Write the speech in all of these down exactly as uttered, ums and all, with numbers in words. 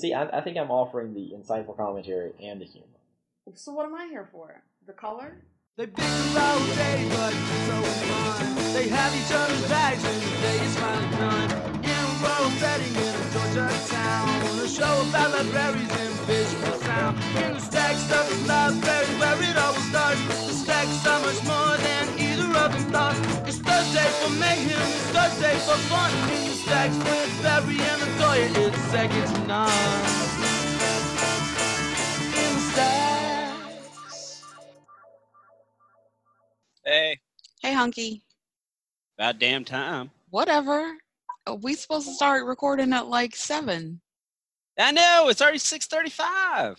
But see, I, I think I'm offering the insightful commentary and the humor. So what am I here for? The color? They big about day, but so fun. They have each other's bags, and today is finally done. In row bedding in a Georgia town. A show about libraries and visual sound. In the stacks of the library where it always starts. The stacks are much more than either of them thought. It's Thursday for mayhem, it's Thursday for fun. In the stacks with Barry and Latoya, it's second to none. Hey. Hey, Hunky. About damn time. Whatever. We supposed to start recording at like seven. I know. It's already six thirty-five.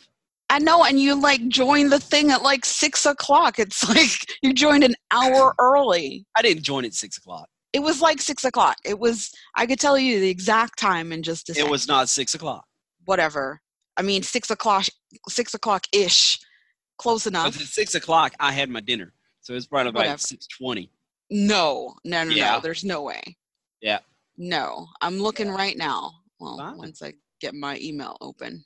I know. And you like joined the thing at like six o'clock. It's like you joined an hour early. I didn't join at six o'clock. It was like six o'clock. It was, I could tell you the exact time in just a second. It was not six o'clock. Whatever. I mean, six o'clock, six o'clock-ish. Close enough. But at six o'clock, I had my dinner. So it's probably about six twenty. No, no, no, yeah. no. There's no way. Yeah. No. I'm looking yeah. right now. Well, Fine. Once I get my email open.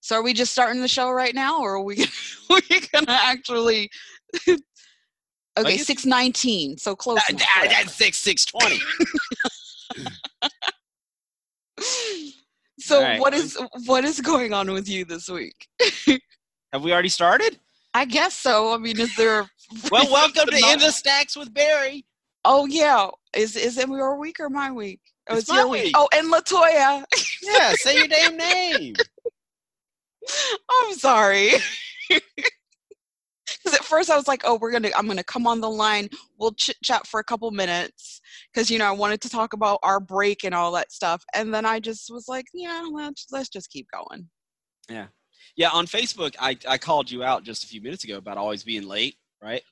So are we just starting the show right now, or are we gonna, are we gonna actually... Okay, six nineteen. So close. That, that, that's six twenty. So right. what is what is going on with you this week? Have we already started? I guess so. I mean, is there... well, welcome to In the Stacks with Barry. Oh, yeah. Is is it your week or my week? Oh, it's, it's my your week. week. Oh, and Latoya. Yeah, say your damn name. I'm sorry. Because at first I was like, oh, we're gonna. I'm going to come on the line. We'll chit-chat for a couple minutes. Because, you know, I wanted to talk about our break and all that stuff. And then I just was like, yeah, let's, let's just keep going. Yeah. Yeah, on Facebook, I, I called you out just a few minutes ago about always being late, right?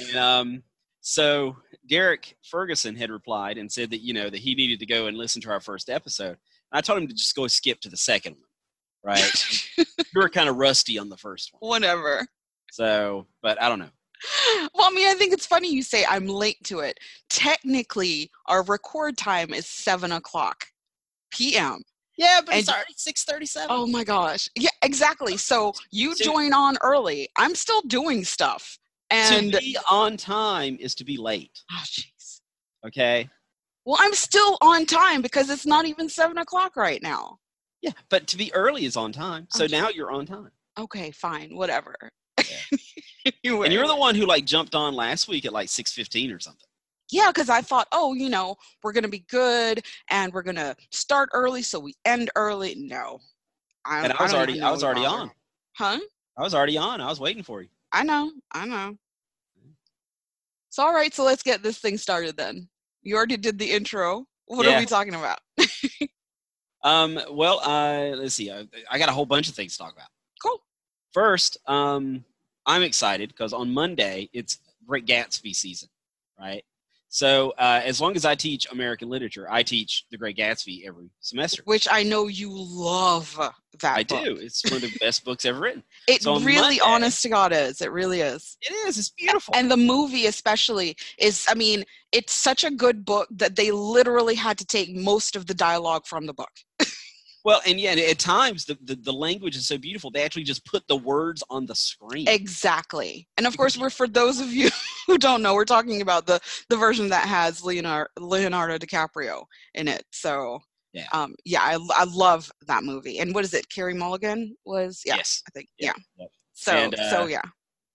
and um, so Derek Ferguson had replied and said that, you know, that he needed to go and listen to our first episode. And I told him to just go skip to the second one, right? You were kind of rusty on the first one. Whatever. So, but I don't know. Well, I mean, I think it's funny you say I'm late to it. Technically, our record time is seven o'clock p.m. Yeah, but and it's already six thirty-seven. Oh, my gosh. Yeah, exactly. So you so, join on early. I'm still doing stuff. And to be on time is to be late. Oh, jeez. Okay. Well, I'm still on time because it's not even seven o'clock right now. Yeah, but to be early is on time. So okay. Now you're on time. Okay, fine. Whatever. Yeah. anyway. And you're the one who, like, jumped on last week at, like, six fifteen or something. Yeah, because I thought, oh, you know, we're going to be good and we're going to start early so we end early. No. I, and I was I already I was already on. Huh? I was already on. I was waiting for you. I know. I know. It's all right. So let's get this thing started then. You already did the intro. What yeah. are we talking about? um. Well, uh, let's see. I, I got a whole bunch of things to talk about. Cool. First, um, I'm excited because on Monday, it's Great Gatsby season, right? So uh, as long as I teach American literature, I teach The Great Gatsby every semester. Which I know you love that I book. do. It's one of the best books ever written. It so really, Monday, honest to God, is. It really is. It is. It's beautiful. And the movie especially is, I mean, it's such a good book that they literally had to take most of the dialogue from the book. Well, and yeah, at times the, the, the language is so beautiful. They actually just put the words on the screen. Exactly. And of course, we're for those of you who don't know, we're talking about the, the version that has Leonardo, Leonardo DiCaprio in it. So yeah, um, yeah I, I love that movie. And what is it? Carey Mulligan was? Yeah, yes. I think. Yeah. yeah. yeah. So, and, uh, so yeah.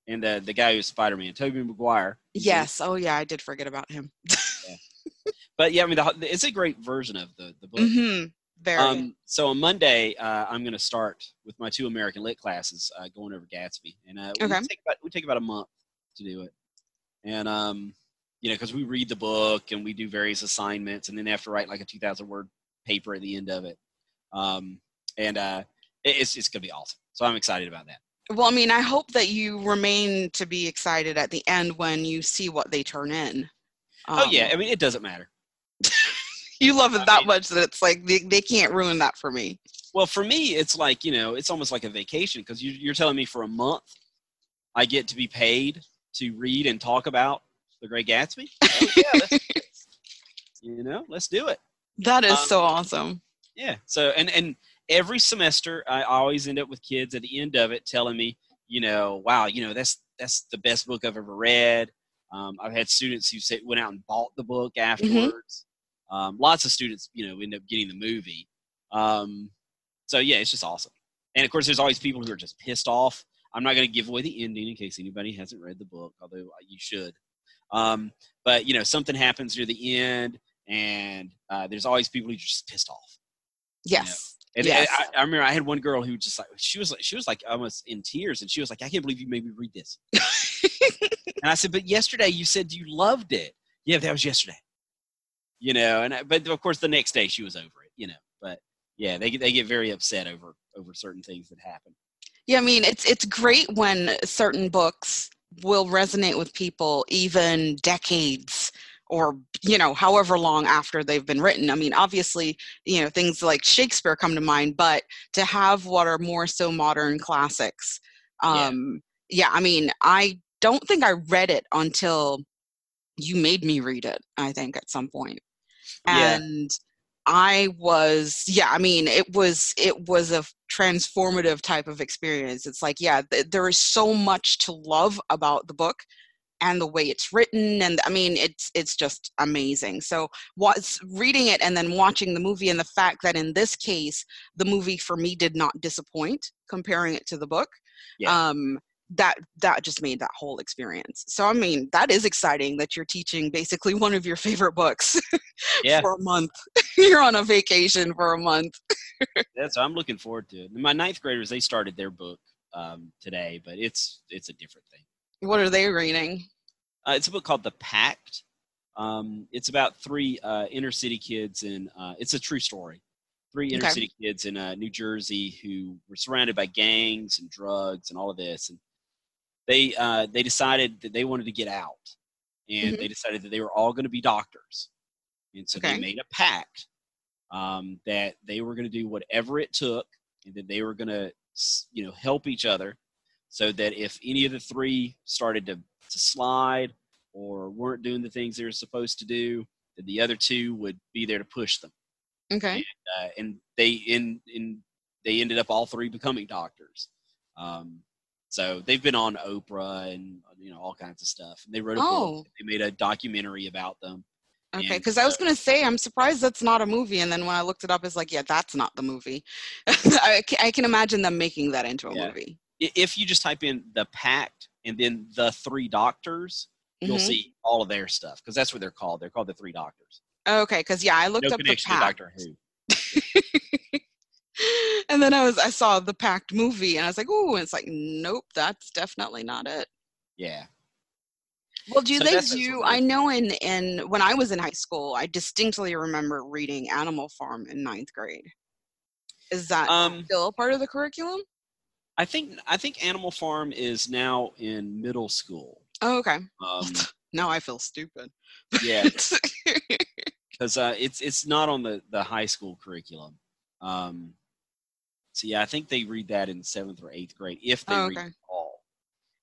And the, the guy who's Spider-Man, Tobey Maguire. Yes. Know? Oh yeah. I did forget about him. yeah. But yeah, I mean, the, it's a great version of the, the book. Mm-hmm. Very. Um, so on Monday, uh, I'm going to start with my two American Lit classes uh, going over Gatsby, and uh, okay. we take about we take about a month to do it, and um, you know, because we read the book and we do various assignments, and then have to write like a two thousand word paper at the end of it, um, and uh, it, it's it's going to be awesome. So I'm excited about that. Well, I mean, I hope that you remain to be excited at the end when you see what they turn in. Um, oh yeah, I mean, it doesn't matter. You love it that I mean, much that it's like, they, they can't ruin that for me. Well, for me, it's like, you know, it's almost like a vacation because you, you're telling me for a month I get to be paid to read and talk about The Great Gatsby? Oh, yeah, let's, you know, let's do it. That is um, so awesome. Yeah. So, and, and every semester I always end up with kids at the end of it telling me, you know, wow, you know, that's, that's the best book I've ever read. Um, I've had students who say, went out and bought the book afterwards. Mm-hmm. Um, lots of students, you know, end up getting the movie. Um, so yeah, it's just awesome. And of course there's always people who are just pissed off. I'm not going to give away the ending in case anybody hasn't read the book, although you should. Um, but you know, something happens near the end and, uh, there's always people who are just pissed off. Yes. You know? And yes. I, I remember I had one girl who just like, she was like, she was like almost in tears and she was like, I can't believe you made me read this. And I said, but yesterday you said you loved it. Yeah, that was yesterday. You know, and I, but of course the next day she was over it, you know, but yeah, they get, they get very upset over, over certain things that happen. Yeah. I mean, it's, it's great when certain books will resonate with people even decades or, you know, however long after they've been written. I mean, obviously, you know, things like Shakespeare come to mind, but to have what are more so modern classics. Um, yeah. yeah, I mean, I don't think I read it until you made me read it, I think, at some point. And yeah. I was, yeah, I mean, it was, it was a transformative type of experience. It's like, yeah, th- there is so much to love about the book and the way it's written. And I mean, it's, it's just amazing. So what's reading it and then watching the movie and the fact that in this case, the movie for me did not disappoint comparing it to the book. Yeah. Um, that, that just made that whole experience. So, I mean, that is exciting that you're teaching basically one of your favorite books yeah. for a month. You're on a vacation for a month. That's, I'm looking forward to it. My ninth graders, they started their book um, today, but it's, it's a different thing. What are they reading? Uh, it's a book called The Pact. Um, it's about three uh, inner city kids, and uh, it's a true story. Three inner okay. city kids in uh, New Jersey who were surrounded by gangs and drugs and all of this. And they uh, they decided that they wanted to get out, and mm-hmm. they decided that they were all going to be doctors. And so okay. they made a pact um, that they were going to do whatever it took, and that they were going to, you know, help each other. So that if any of the three started to, to slide or weren't doing the things they were supposed to do, that the other two would be there to push them. Okay. And, uh, and they in in they ended up all three becoming doctors. Um, so they've been on Oprah and you know all kinds of stuff. And they wrote a oh. book. They made a documentary about them. Okay, because I was going to say, I'm surprised that's not a movie. And then when I looked it up, it's like, yeah, that's not the movie. I, can, I can imagine them making that into a yeah. movie. If you just type in The Pact and then The Three Doctors, mm-hmm. you'll see all of their stuff because that's what they're called. They're called The Three Doctors. Okay, because yeah, I looked no up The Pact. To Doctor Who. And then I was I saw The Pact movie and I was like, ooh, and it's like, nope, that's definitely not it. Yeah. Well, do so they do? I know in in when I was in high school, I distinctly remember reading Animal Farm in ninth grade. Is that um, still part of the curriculum? I think I think Animal Farm is now in middle school. Oh, okay. Um, now I feel stupid. Yeah, because uh, it's it's not on the, the high school curriculum. Um, so yeah, I think they read that in seventh or eighth grade if they oh, okay. read it all.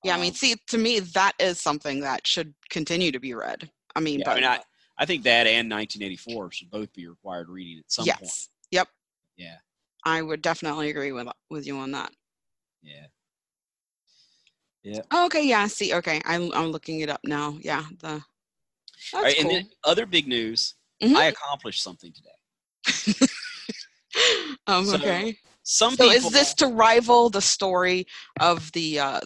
Yeah, um, I mean, see, to me that is something that should continue to be read. I mean, yeah, but I, mean I, I think that and nineteen eighty-four should both be required reading at some yes. point. Yes. Yep. Yeah. I would definitely agree with with you on that. Yeah. Yeah. Oh, okay. Yeah. See. Okay. I'm I'm looking it up now. Yeah. The. That's All right, cool. And then other big news. Mm-hmm. I accomplished something today. um. So, okay. Some. So people, is this to rival the story of the uh,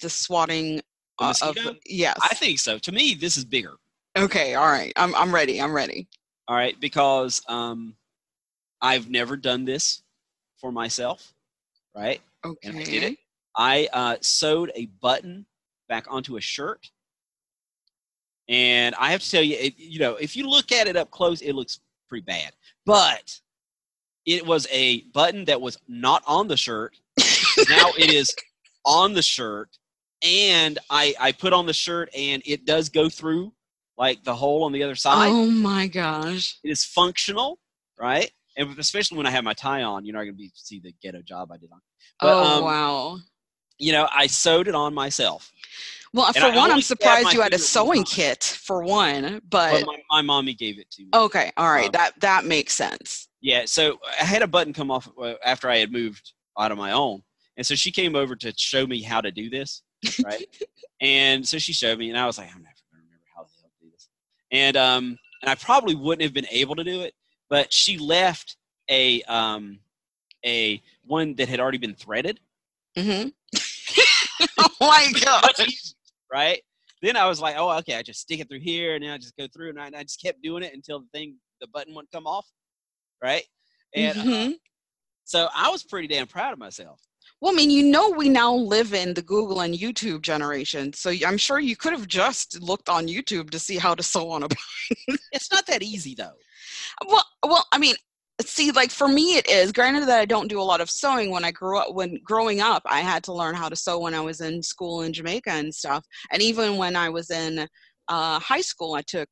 the swatting uh, the of? Yes. I think so. To me, this is bigger. Okay. All right. I'm I'm ready. I'm ready. All right, because um, I've never done this for myself, right? Okay. And I did it. I uh, sewed a button back onto a shirt. And I have to tell you, it, you know, if you look at it up close, it looks pretty bad. But it was a button that was not on the shirt. Now it is on the shirt. And I, I put on the shirt and it does go through like the hole on the other side. Oh my gosh. It is functional, right? And especially when I have my tie on, you're not going to be see the ghetto job I did on. But, oh, um, wow. You know, I sewed it on myself. Well, for one, I'm surprised you had a sewing kit, for one. But well, my, my mommy gave it to me. Okay. All right. Um, that that makes sense. Yeah, so I had a button come off after I had moved out of my own. And so she came over to show me how to do this, right? And so she showed me, and I was like, I'm never going to remember how the hell to do this. And um, and I probably wouldn't have been able to do it, but she left a um a one that had already been threaded. Mm-hmm. Oh my God. Right? Then I was like, oh, okay, I just stick it through here, and then I just go through, and I, and I just kept doing it until the thing, the button wouldn't come off. Right? And mm-hmm. uh, so I was pretty damn proud of myself. Well, I mean, you know, we now live in the Google and YouTube generation, so I'm sure you could have just looked on YouTube to see how to sew on a button. It's not that easy, though. Well, well, I mean, see, like for me, it is. Granted that I don't do a lot of sewing. When I grew up, when growing up, I had to learn how to sew when I was in school in Jamaica and stuff. And even when I was in uh, high school, I took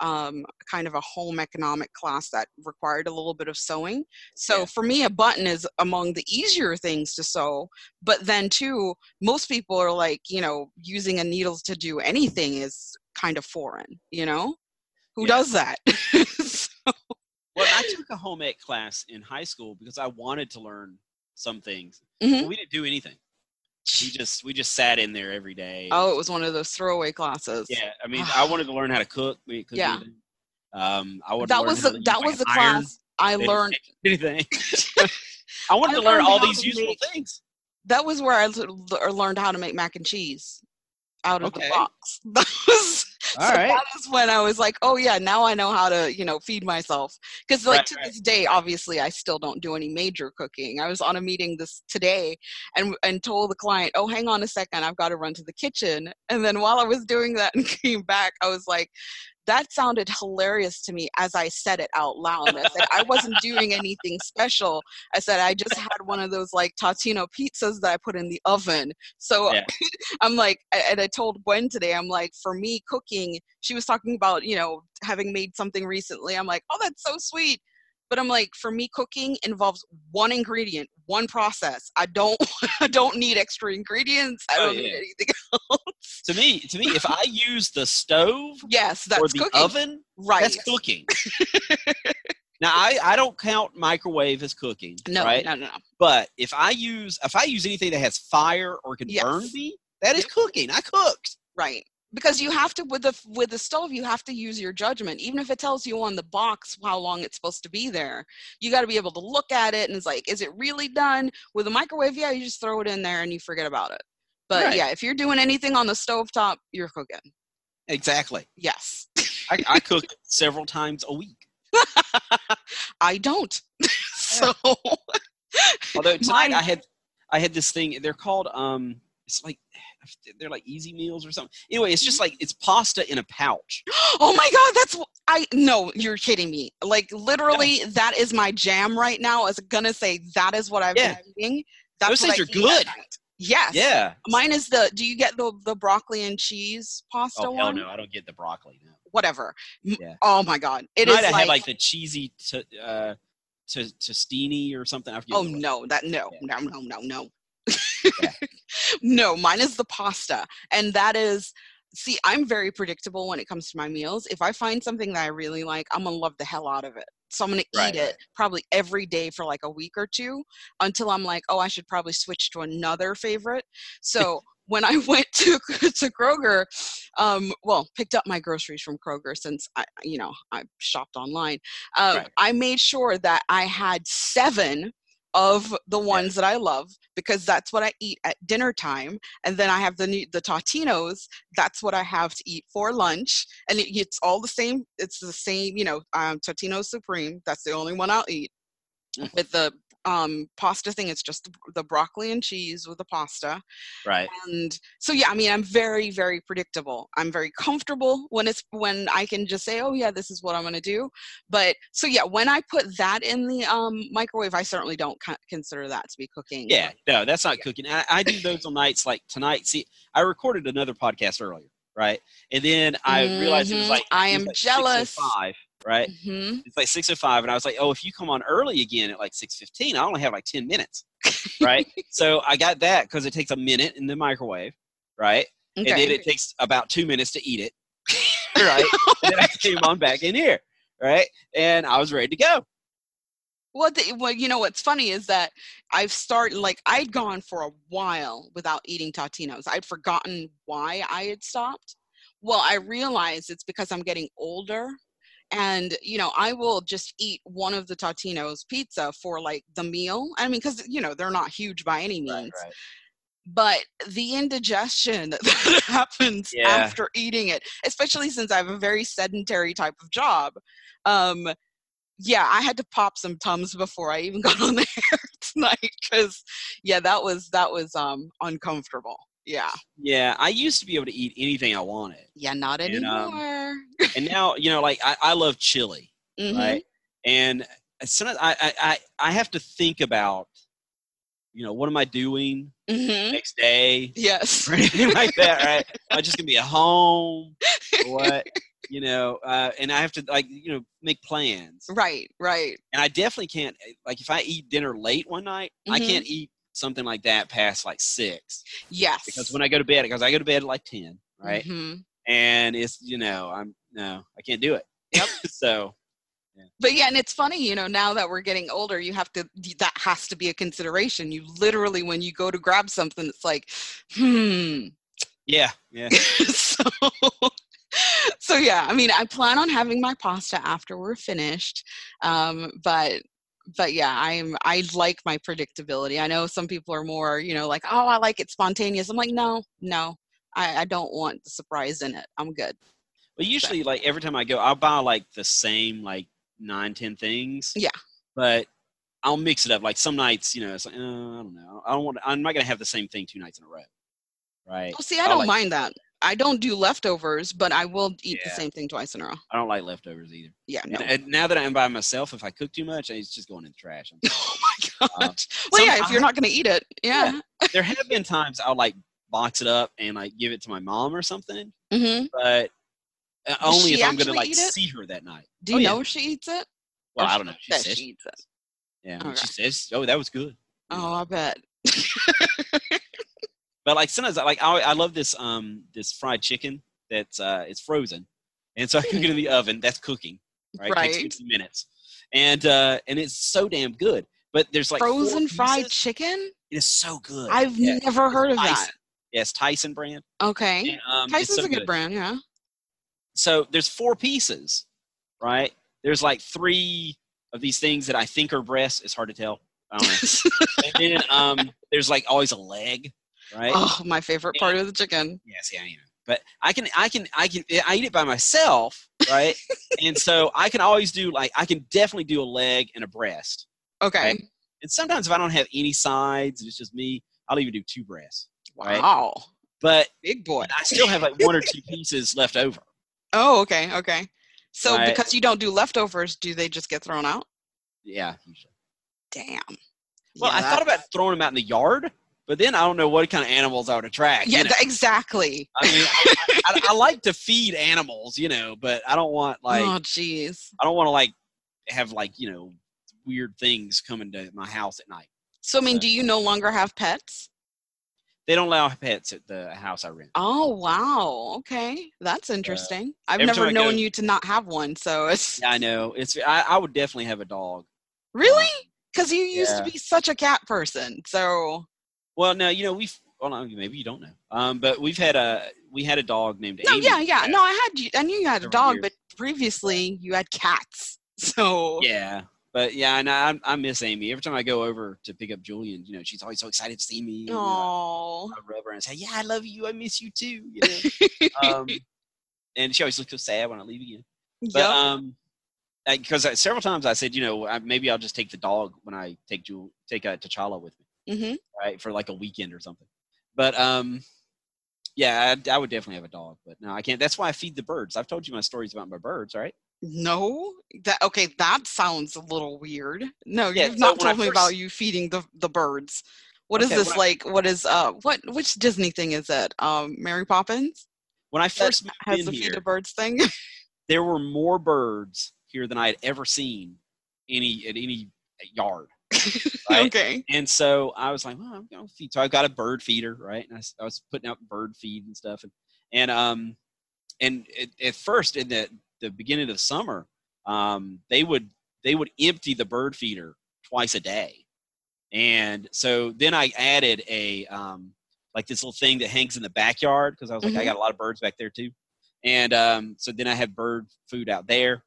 um kind of a home economic class that required a little bit of sewing. So yeah. For me, a button is among the easier things to sew. But then too, most people are like, you know, using a needle to do anything is kind of foreign, you know? Who yeah. does that? So. Well, I took a home ec class in high school because I wanted to learn some things. Mm-hmm. We didn't do anything. We just we just sat in there every day. Oh, it was one of those throwaway classes. Yeah, I mean, I wanted to learn how to cook. We cooked yeah. Anything. Um, I wanted that to was the, that was the class I learned anything. I wanted I to learn all these useful make, things. That was where I learned how to make mac and cheese out of okay. the box. That was all so right. That was when I was like, oh yeah, now I know how to, you know, feed myself. Because like right, to right. this day, obviously, I still don't do any major cooking. I was on a meeting this today and and told the client, oh, hang on a second, I've got to run to the kitchen. And then while I was doing that and came back, I was like, that sounded hilarious to me as I said it out loud. I said, I wasn't doing anything special. I said, I just had one of those like Totino pizzas that I put in the oven. So yeah. I'm like, and I told Gwen today, I'm like, for me cooking, she was talking about, you know, having made something recently. I'm like, oh, that's so sweet. But I'm like, for me, cooking involves one ingredient, one process. I don't, I don't need extra ingredients. I don't oh, yeah. need anything else. To me, to me, if I use the stove, yes, that's or the cooking. Oven, right? That's cooking. Now, I, I don't count microwave as cooking. No, right? no, no, no. But if I use if I use anything that has fire or can yes. burn me, that is yep. cooking. I cooked. Right. Because you have to, with the with the stove, you have to use your judgment. Even if it tells you on the box how long it's supposed to be there, you got to be able to look at it and it's like, is it really done? With a microwave, yeah, you just throw it in there and you forget about it. But right. yeah, if you're doing anything on the stovetop, you're cooking. Exactly. Yes. I, I cook several times a week. I don't. So. Although tonight My- I had, I had this thing. They're called um. It's like, they're like easy meals or something. Anyway, it's just like, it's pasta in a pouch. Oh my God, that's, I, no, you're kidding me. Like literally yeah. that is my jam right now. I was going to say that is what I've yeah. been eating. That's Those things are good. Yes. Yeah. Mine is the, do you get the, the broccoli and cheese pasta oh, one? Oh no, I don't get the broccoli. No. Whatever. Yeah. Oh my God. It Might is I like. I had like the cheesy, t- uh, t- tostini or something. I forget oh no, that, no, yeah. no, no, no, no. Yeah. No, mine is the pasta. And that is, see, I'm very predictable when it comes to my meals. If I find something that I really like, I'm gonna love the hell out of it. So I'm gonna right. eat it probably every day for like a week or two until I'm like, oh, I should probably switch to another favorite. So when I went to to Kroger, um, well, picked up my groceries from Kroger since I, you know, I shopped online. Um, right. I made sure that I had seven of the ones that I love because that's what I eat at dinner time. And then I have the the Totinos. That's what I have to eat for lunch. And it, it's all the same. It's the same, you know, um, Totino Supreme. That's the only one I'll eat. With the um, pasta thing, it's just the, the broccoli and cheese with the pasta. Right. And so, yeah, I mean, I'm very, very predictable. I'm very comfortable when it's, when I can just say, oh yeah, this is what I'm going to do. But so yeah, when I put that in the um, microwave, I certainly don't co- consider that to be cooking. Yeah. No, that's not yeah. cooking. I, I do those on nights like tonight. See, I recorded another podcast earlier. Right. And then I mm-hmm. realized it was like, I am like jealous. Right? Mm-hmm. It's like six oh five, and I was like, oh, if you come on early again at like six fifteen, I only have like ten minutes, right? So I got that because it takes a minute in the microwave, right? Okay. And then it takes about two minutes to eat it, right? Oh, and then I came God. on back in here, right? And I was ready to go. Well, the, well, you know, what's funny is that I've started, like, I'd gone for a while without eating Totinos. I'd forgotten why I had stopped. Well, I realized it's because I'm getting older. And, you know, I will just eat one of the Totino's pizza for, like, the meal. I mean, because, you know, they're not huge by any means. Right, right. But the indigestion that happens yeah. after eating it, especially since I have a very sedentary type of job. Um, yeah, I had to pop some Tums before I even got on the air tonight because, yeah, that was that was um, uncomfortable. Yeah. Yeah, I used to be able to eat anything I wanted. Yeah, not anymore. And, um, and now, you know, like, I, I love chili, mm-hmm. right? And sometimes I, I, I have to think about, you know, what am I doing mm-hmm. next day? Yes. Or anything like that, right? Am I just going to be at home? What? You know, uh, and I have to, like, you know, make plans. Right, right. And I definitely can't, like, if I eat dinner late one night, mm-hmm. I can't eat something like that past, like, six. Yes. Because when I go to bed, because I go to bed at, like, ten, right? Mm-hmm. And it's, you know, I'm, no, I can't do it. Yep. So. Yeah. But yeah, and it's funny, you know, now that we're getting older, you have to, that has to be a consideration. You literally, when you go to grab something, it's like, hmm. Yeah. Yeah. so, so yeah, I mean, I plan on having my pasta after we're finished. Um, but, but yeah, I'm, I like my predictability. I know some people are more, you know, like, oh, I like it spontaneous. I'm like, no, no, I, I don't want the surprise in it. I'm good. Well, usually so. Like every time I go, I'll buy like the same, like, nine ten things, yeah, but I'll mix it up. Like some nights, you know, it's like uh, I don't know, I don't want to, I'm not gonna have the same thing two nights in a row, right? Well, see, I don't like, mind that. I don't do leftovers, but I will eat yeah. the same thing twice in a row. I don't like leftovers either. Yeah, no. And, and now that I'm by myself, if I cook too much, it's just going in the trash. I'm oh my god! Um, well, yeah, if you're not gonna eat it, yeah. yeah. There have been times I'll like box it up and like give it to my mom or something, mm-hmm. but. Does only if I'm going to, like, see her that night. Do you oh, yeah. know if she eats it? Well, I don't know. She says she eats it. Yeah, okay. She says, oh, that was good. Oh, I bet. But, like, sometimes, like, I, I love this um this fried chicken that's uh, it's frozen. And so I cook it in the oven. That's cooking. Right? Right. It takes fifty minutes. And, uh, and it's so damn good. But there's, like, frozen fried chicken? It is so good. I've yeah. never it's heard of Tyson. That. Yeah, it's Tyson brand. Okay. And, um, Tyson's so a good, good brand, yeah. So there's four pieces, right? There's like three of these things that I think are breasts. It's hard to tell. I don't know. And then um, there's like always a leg, right? Oh, my favorite part and, of the chicken. Yes, yeah, I know. But I can, I can, I can, I eat it by myself, right? And so I can always do like, I can definitely do a leg and a breast. Okay. Right? And sometimes if I don't have any sides, it's just me, I'll even do two breasts. Right? Wow. But big boy. I still have like one or two pieces left over. Oh, okay, okay. So right. Because you don't do leftovers, do they just get thrown out? Yeah, usually. Damn. Well, yeah, I thought about throwing them out in the yard, but then I don't know what kind of animals I would attract. Yeah, you know? th- exactly. I mean, I, I, I like to feed animals, you know, but I don't want like. Oh, jeez. I don't want to like have like you know weird things coming to my house at night. So I mean, so, do you no longer have pets? They don't allow pets at the house I rent. Oh, wow. Okay. That's interesting. Uh, I've never known go, you to not have one, so it's... I know. It's. I, I would definitely have a dog. Really? Because you used yeah. to be such a cat person, so... Well, no, you know, we've... Well, maybe you don't know. Um, But we've had a... We had a dog named no, Amy. Yeah, yeah. No, I had... I knew you had a dog, years. But previously you had cats, so... Yeah. But yeah, and I, I miss Amy. Every time I go over to pick up Julian, you know, she's always so excited to see me. Oh, I, I rub her and say, "Yeah, I love you. I miss you too." You know? um, and she always looks so sad when I leave again. But yep. um, because like, several times I said, you know, I, maybe I'll just take the dog when I take Jul- take uh, T'Challa with me, mm-hmm. right, for like a weekend or something. But um, yeah, I, I would definitely have a dog. But no, I can't. That's why I feed the birds. I've told you my stories about my birds, right? No, that okay. That sounds a little weird. No, yeah, you've not so told me first... about you feeding the, the birds. What okay, is this like? I... What is uh? What which Disney thing is it? Um, Mary Poppins. When I first has the feed the birds thing. There were more birds here than I had ever seen any at any yard. Right? Okay. And so I was like, well, I'm gonna feed. So I got a bird feeder, right? And I, I was putting out bird feed and stuff, and and um, and it, at first in the the beginning of the summer, um, they would they would empty the bird feeder twice a day. And so then I added a, um, like this little thing that hangs in the backyard, because I was like, mm-hmm. I got a lot of birds back there too. And um, so then I have bird food out there.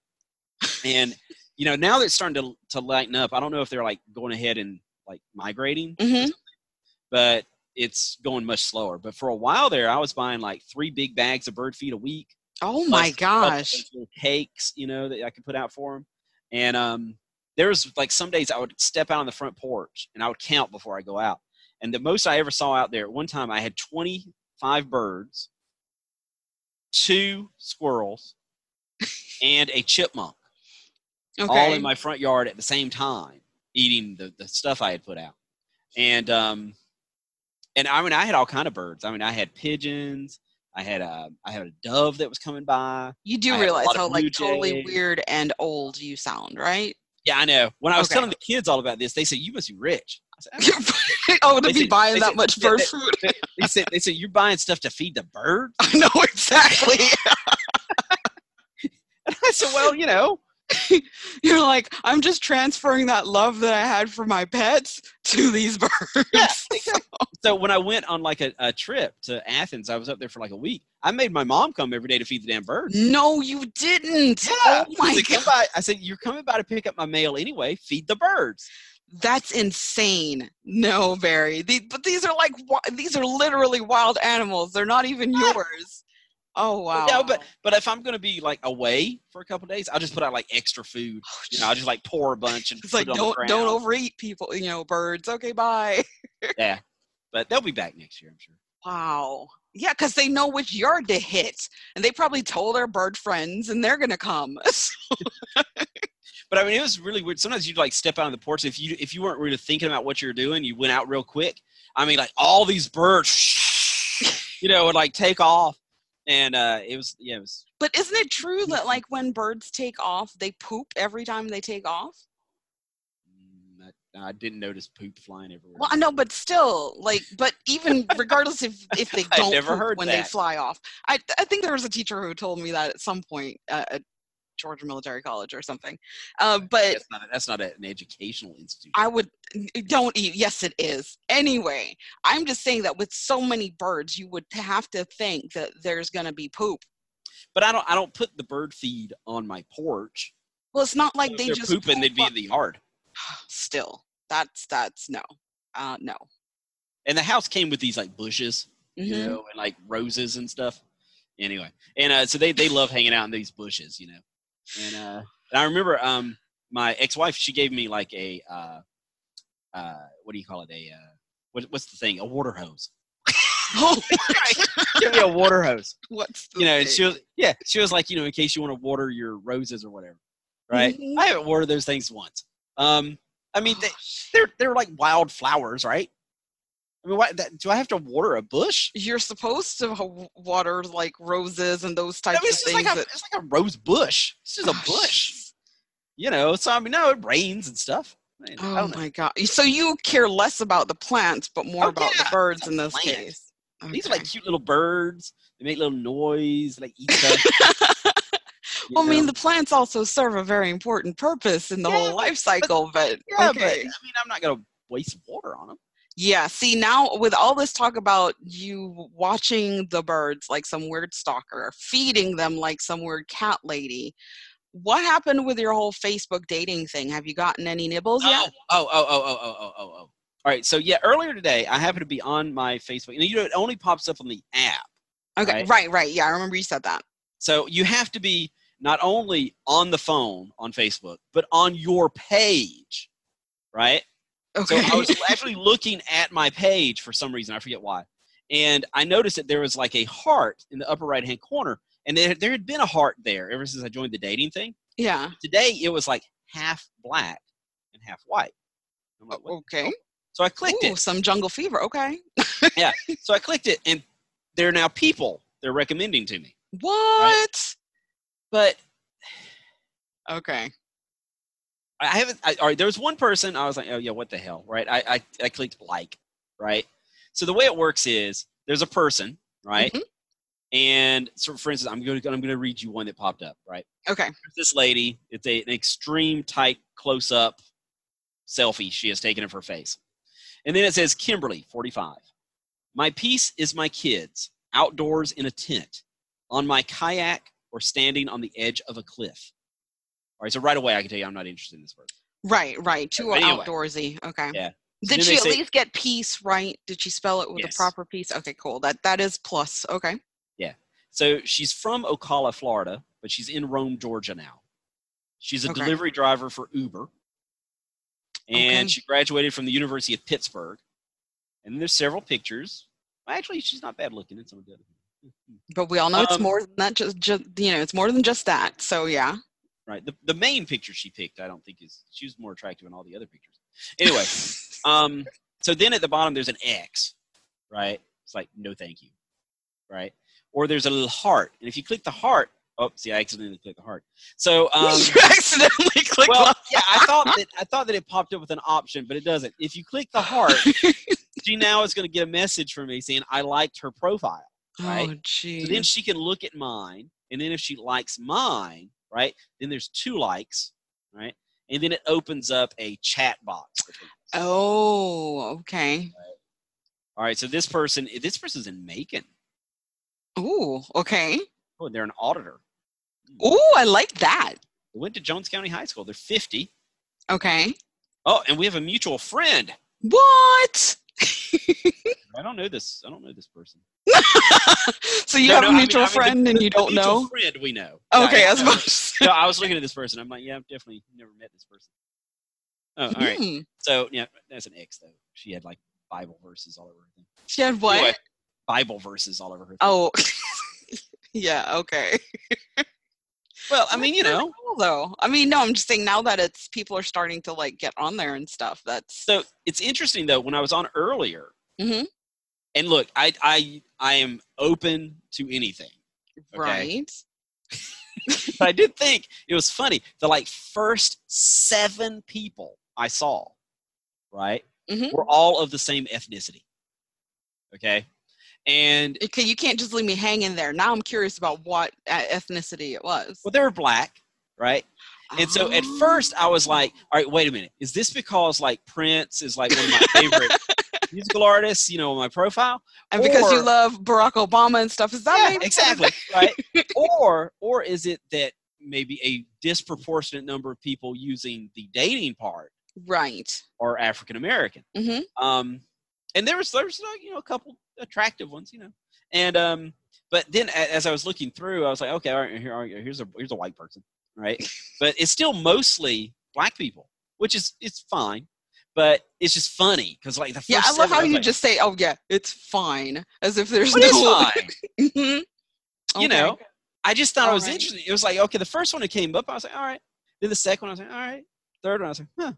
And, you know, now that it's starting to, to lighten up, I don't know if they're like going ahead and like migrating, mm-hmm. but it's going much slower. But for a while there, I was buying like three big bags of bird feed a week. Oh my gosh. Cakes, you know, that I could put out for them. And um, there was like some days I would step out on the front porch and I would count before I go out. And the most I ever saw out there at one time, I had twenty-five birds, two squirrels, and a chipmunk, okay. all in my front yard at the same time, eating the, the stuff I had put out. And um, and I mean, I had all kinds of birds. I mean, I had pigeons. I had a I had a dove that was coming by. You do realize how like totally weird and old you sound, right? Yeah, I know. When I was okay. telling the kids all about this, they said, "You must be rich." I said, I oh, to be said, buying that said, much bird food. They, they said, "They said you're buying stuff to feed the birds." I know exactly. And I said, "Well, you know." You're like, I'm just transferring that love that I had for my pets to these birds. Yeah. so. so when I went on like a, a trip to Athens, I was up there for like a week. I made my mom come every day to feed the damn birds. No, you didn't. Yeah. Oh my God. By, I said, you're coming by to pick up my mail anyway. Feed the birds. That's insane. No, Barry. These, but these are like, these are literally wild animals. They're not even yeah. yours. Oh, wow. No, but but if I'm going to be, like, away for a couple of days, I'll just put out, like, extra food. Oh, you know, I'll just, like, pour a bunch and it's put like, it on don't, the ground. Don't overeat people, you know, birds. Okay, bye. Yeah. But they'll be back next year, I'm sure. Wow. Yeah, because they know which yard to hit. And they probably told their bird friends, and they're going to come. But, I mean, it was really weird. Sometimes you'd, like, step out on the porch. If you if you weren't really thinking about what you were doing, you went out real quick. I mean, like, all these birds, you know, would, like, take off. And uh, it was, yeah, it was. But isn't it true that, like, when birds take off, they poop every time they take off? I, I didn't notice poop flying everywhere. Well, I know, but still, like, but even regardless if, if they don't never poop heard when that. They fly off. I I think there was a teacher who told me that at some point uh, at Georgia Military College or something. Uh, but that's not, a, that's not an educational institution. I would, don't eat. Yes, it is. Anyway, I'm just saying that with so many birds, you would have to think that there's going to be poop. But I don't, I don't put the bird feed on my porch. Well, it's not like so they they're just pooping, poop they'd be in the yard. Still, that's, that's no, uh, no. And the house came with these like bushes, mm-hmm. you know, and like roses and stuff. Anyway. And uh, so they, they love hanging out in these bushes, you know. And, uh, and I remember um, my ex-wife, she gave me like a, uh, uh, what do you call it? A, uh, what, what's the thing? A water hose. Oh my God. Give me a water hose. What's the You know, and she was, yeah, she was like, you know, in case you want to water your roses or whatever, right? Mm-hmm. I haven't watered those things once. Um, I mean, oh, they, they're, they're like wild flowers, right? I mean, why, that, do I have to water a bush? You're supposed to water like roses and those types I mean, of things. Like a, that... It's like a rose bush. It's just oh, a bush. Geez. You know, so I mean, no, it rains and stuff. I mean, oh I don't my know. God! So you care less about the plants, but more oh, about yeah, the birds in this plant. Case. Okay. These are like cute little birds. They make little noise. They like eat stuff. Well, know? I mean, the plants also serve a very important purpose in the yeah, whole life cycle. But, but yeah, okay. But, I mean, I'm not gonna waste water on them. Yeah, see, now with all this talk about you watching the birds like some weird stalker, or feeding them like some weird cat lady, what happened with your whole Facebook dating thing? Have you gotten any nibbles oh, yet? Oh, oh, oh, oh, oh, oh, oh, oh. All right, so yeah, earlier today, I happened to be on my Facebook. And you know, it only pops up on the app. Okay, right, right, right. Yeah, I remember you said that. So you have to be not only on the phone on Facebook, but on your page, right? Okay. So I was actually looking at my page for some reason. I forget why. And I noticed that there was like a heart in the upper right-hand corner. And there, there had been a heart there ever since I joined the dating thing. Yeah. Today, it was like half black and half white. I'm like, what? Okay. So I clicked Ooh, it. Some jungle fever. Okay. Yeah. So I clicked it, and there are now people they're recommending to me. What? Right? But. Okay. I haven't, I, all right, there was one person, I was like, oh, yeah, what the hell, right? I, I, I clicked like, right? So the way it works is, there's a person, right? Mm-hmm. And, so for instance, I'm going to I'm going to read you one that popped up, right? Okay. There's this lady, it's a, an extreme tight close-up selfie she has taken of her face. And then it says, Kimberly, forty-five. My peace is my kids, outdoors in a tent, on my kayak or standing on the edge of a cliff. All right, so right away I can tell you I'm not interested in this person. Right, right. Too anyway, outdoorsy. Okay. Yeah. So did she at say, least get peace right? Did she spell it with yes. the proper peace? Okay, cool. That that is plus. Okay. Yeah. So she's from Ocala, Florida, but she's in Rome, Georgia now. She's a okay. delivery driver for Uber. And okay. she graduated from the University of Pittsburgh. And there's several pictures. Well, actually, she's not bad looking. It's some of the other. But we all know um, it's more than that. Just, just you know, it's more than just that. So yeah. Right. The the main picture she picked, I don't think is she was more attractive than all the other pictures. Anyway, um, so then at the bottom there's an X, right? It's like no, thank you, right? Or there's a little heart, and if you click the heart, oh, see, I accidentally clicked the heart. So um, you accidentally clicked. Well, yeah, I thought that I thought that it popped up with an option, but it doesn't. If you click the heart, she now is going to get a message from me saying I liked her profile. Right? Oh, geez. So then she can look at mine, and then if she likes mine, right, then there's two likes, right, and then it opens up a chat box. Oh, okay. Right. All right, so this person, this person's in Macon. Ooh, okay. Oh, and they're an auditor. Ooh, I like that. They went to Jones County High School. They're fifty. Okay. Oh, and we have a mutual friend. What? I don't know this. I don't know this person. So you no, have no, a mutual I mean, friend I mean, the, and you the, don't the know? Friend we know. Okay, I, I suppose. No, I was looking at this person. I'm like, yeah, I've definitely never met this person. Oh, all right. Mm. So yeah, that's an ex though. She had like Bible verses all over her thing. She had what? Anyway, Bible verses all over her thing. Oh. Yeah. Okay. Well, I mean, you know, cool, though. I mean, no, I'm just saying now that it's people are starting to like get on there and stuff. That's so it's interesting though. When I was on earlier, mm-hmm. and look, I I I am open to anything, okay? Right? But I did think it was funny. The like first seven people I saw, right, mm-hmm. were all of the same ethnicity. Okay. And okay, you can't just leave me hanging there. Now I'm curious about what ethnicity it was. Well, they were black, right? And oh. so at first I was like, all right, wait a minute. Is this because like Prince is like one of my favorite musical artists, you know, my profile? And or, because you love Barack Obama and stuff. Is that yeah, maybe? Exactly, right? Or or is it that maybe a disproportionate number of people using the dating part right. are African American? Mm-hmm. Um, and there was, there was, you know, a couple attractive ones, you know, and um but then as I was looking through I was like, okay, all right, here, here's a here's a white person, right? But it's still mostly black people, which is it's fine, but it's just funny because like the first yeah I love how I you like, just say oh yeah it's fine as if there's no fine. You okay. know, I just thought all it was right. interesting. It was like, okay, the first one that came up I was like, all right, then the second one I was like, all right, third one I was like, huh,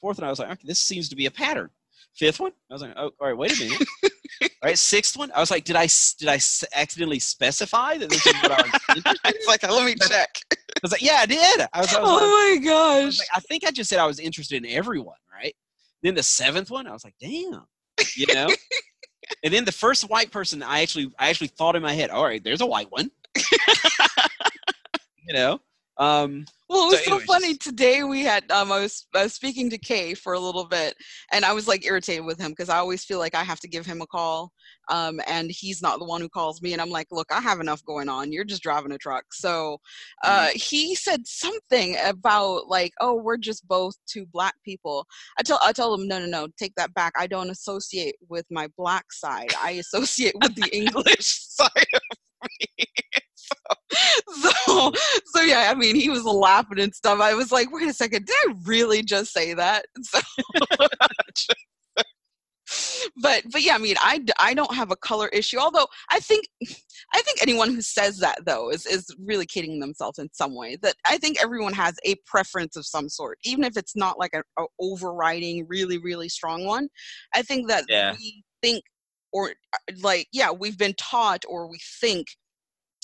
fourth one I was like, okay, this seems to be a pattern. Fifth one I was like, oh, all right, wait a minute. All right, sixth one I was like, did I did I accidentally specify that this is what I was interested in? It's like, let me check. I was like, yeah, I did. I was, I was oh like, my gosh. I, was like, I think I just said I was interested in everyone, right? Then the seventh one I was like, damn, you know. And then the first white person I actually I actually thought in my head, all right, there's a white one. You know. Um, well, it was so, so funny. Today we had, um, I was, I was speaking to Kay for a little bit and I was like irritated with him because I always feel like I have to give him a call. Um, and he's not the one who calls me. And I'm like, look, I have enough going on. You're just driving a truck. So, uh, mm-hmm. he said something about like, oh, we're just both two black people. I tell, I tell him, no, no, no, take that back. I don't associate with my black side. I associate with the English side of me. So, so, so yeah, I mean, he was laughing and stuff. I was like, wait a second, did I really just say that? So, but, but yeah, I mean, I, I don't have a color issue. Although I think, I think anyone who says that though is, is really kidding themselves in some way. That I think everyone has a preference of some sort, even if it's not like an overriding, really, really strong one. I think that yeah. we think, or like, yeah, we've been taught, or we think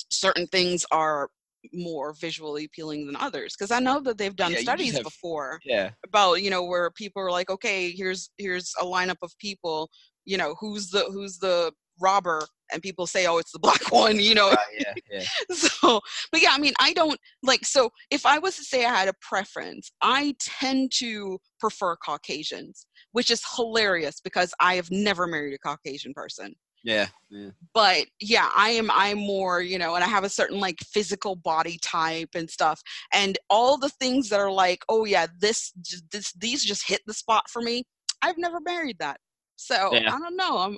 certain things are more visually appealing than others, because I know that they've done yeah, studies have, before yeah. about, you know, where people are like, okay, here's here's a lineup of people, you know, who's the who's the robber and people say, oh, it's the black one, you know. Uh, yeah, yeah. So, but yeah, I mean, I don't like, so if I was to say I had a preference, I tend to prefer Caucasians, which is hilarious because I have never married a Caucasian person. Yeah, yeah. But yeah, I am, I'm more, you know, and I have a certain like physical body type and stuff, and all the things that are like, oh yeah, this, this, these just hit the spot for me. I've never married that. So yeah. I don't know. I'm,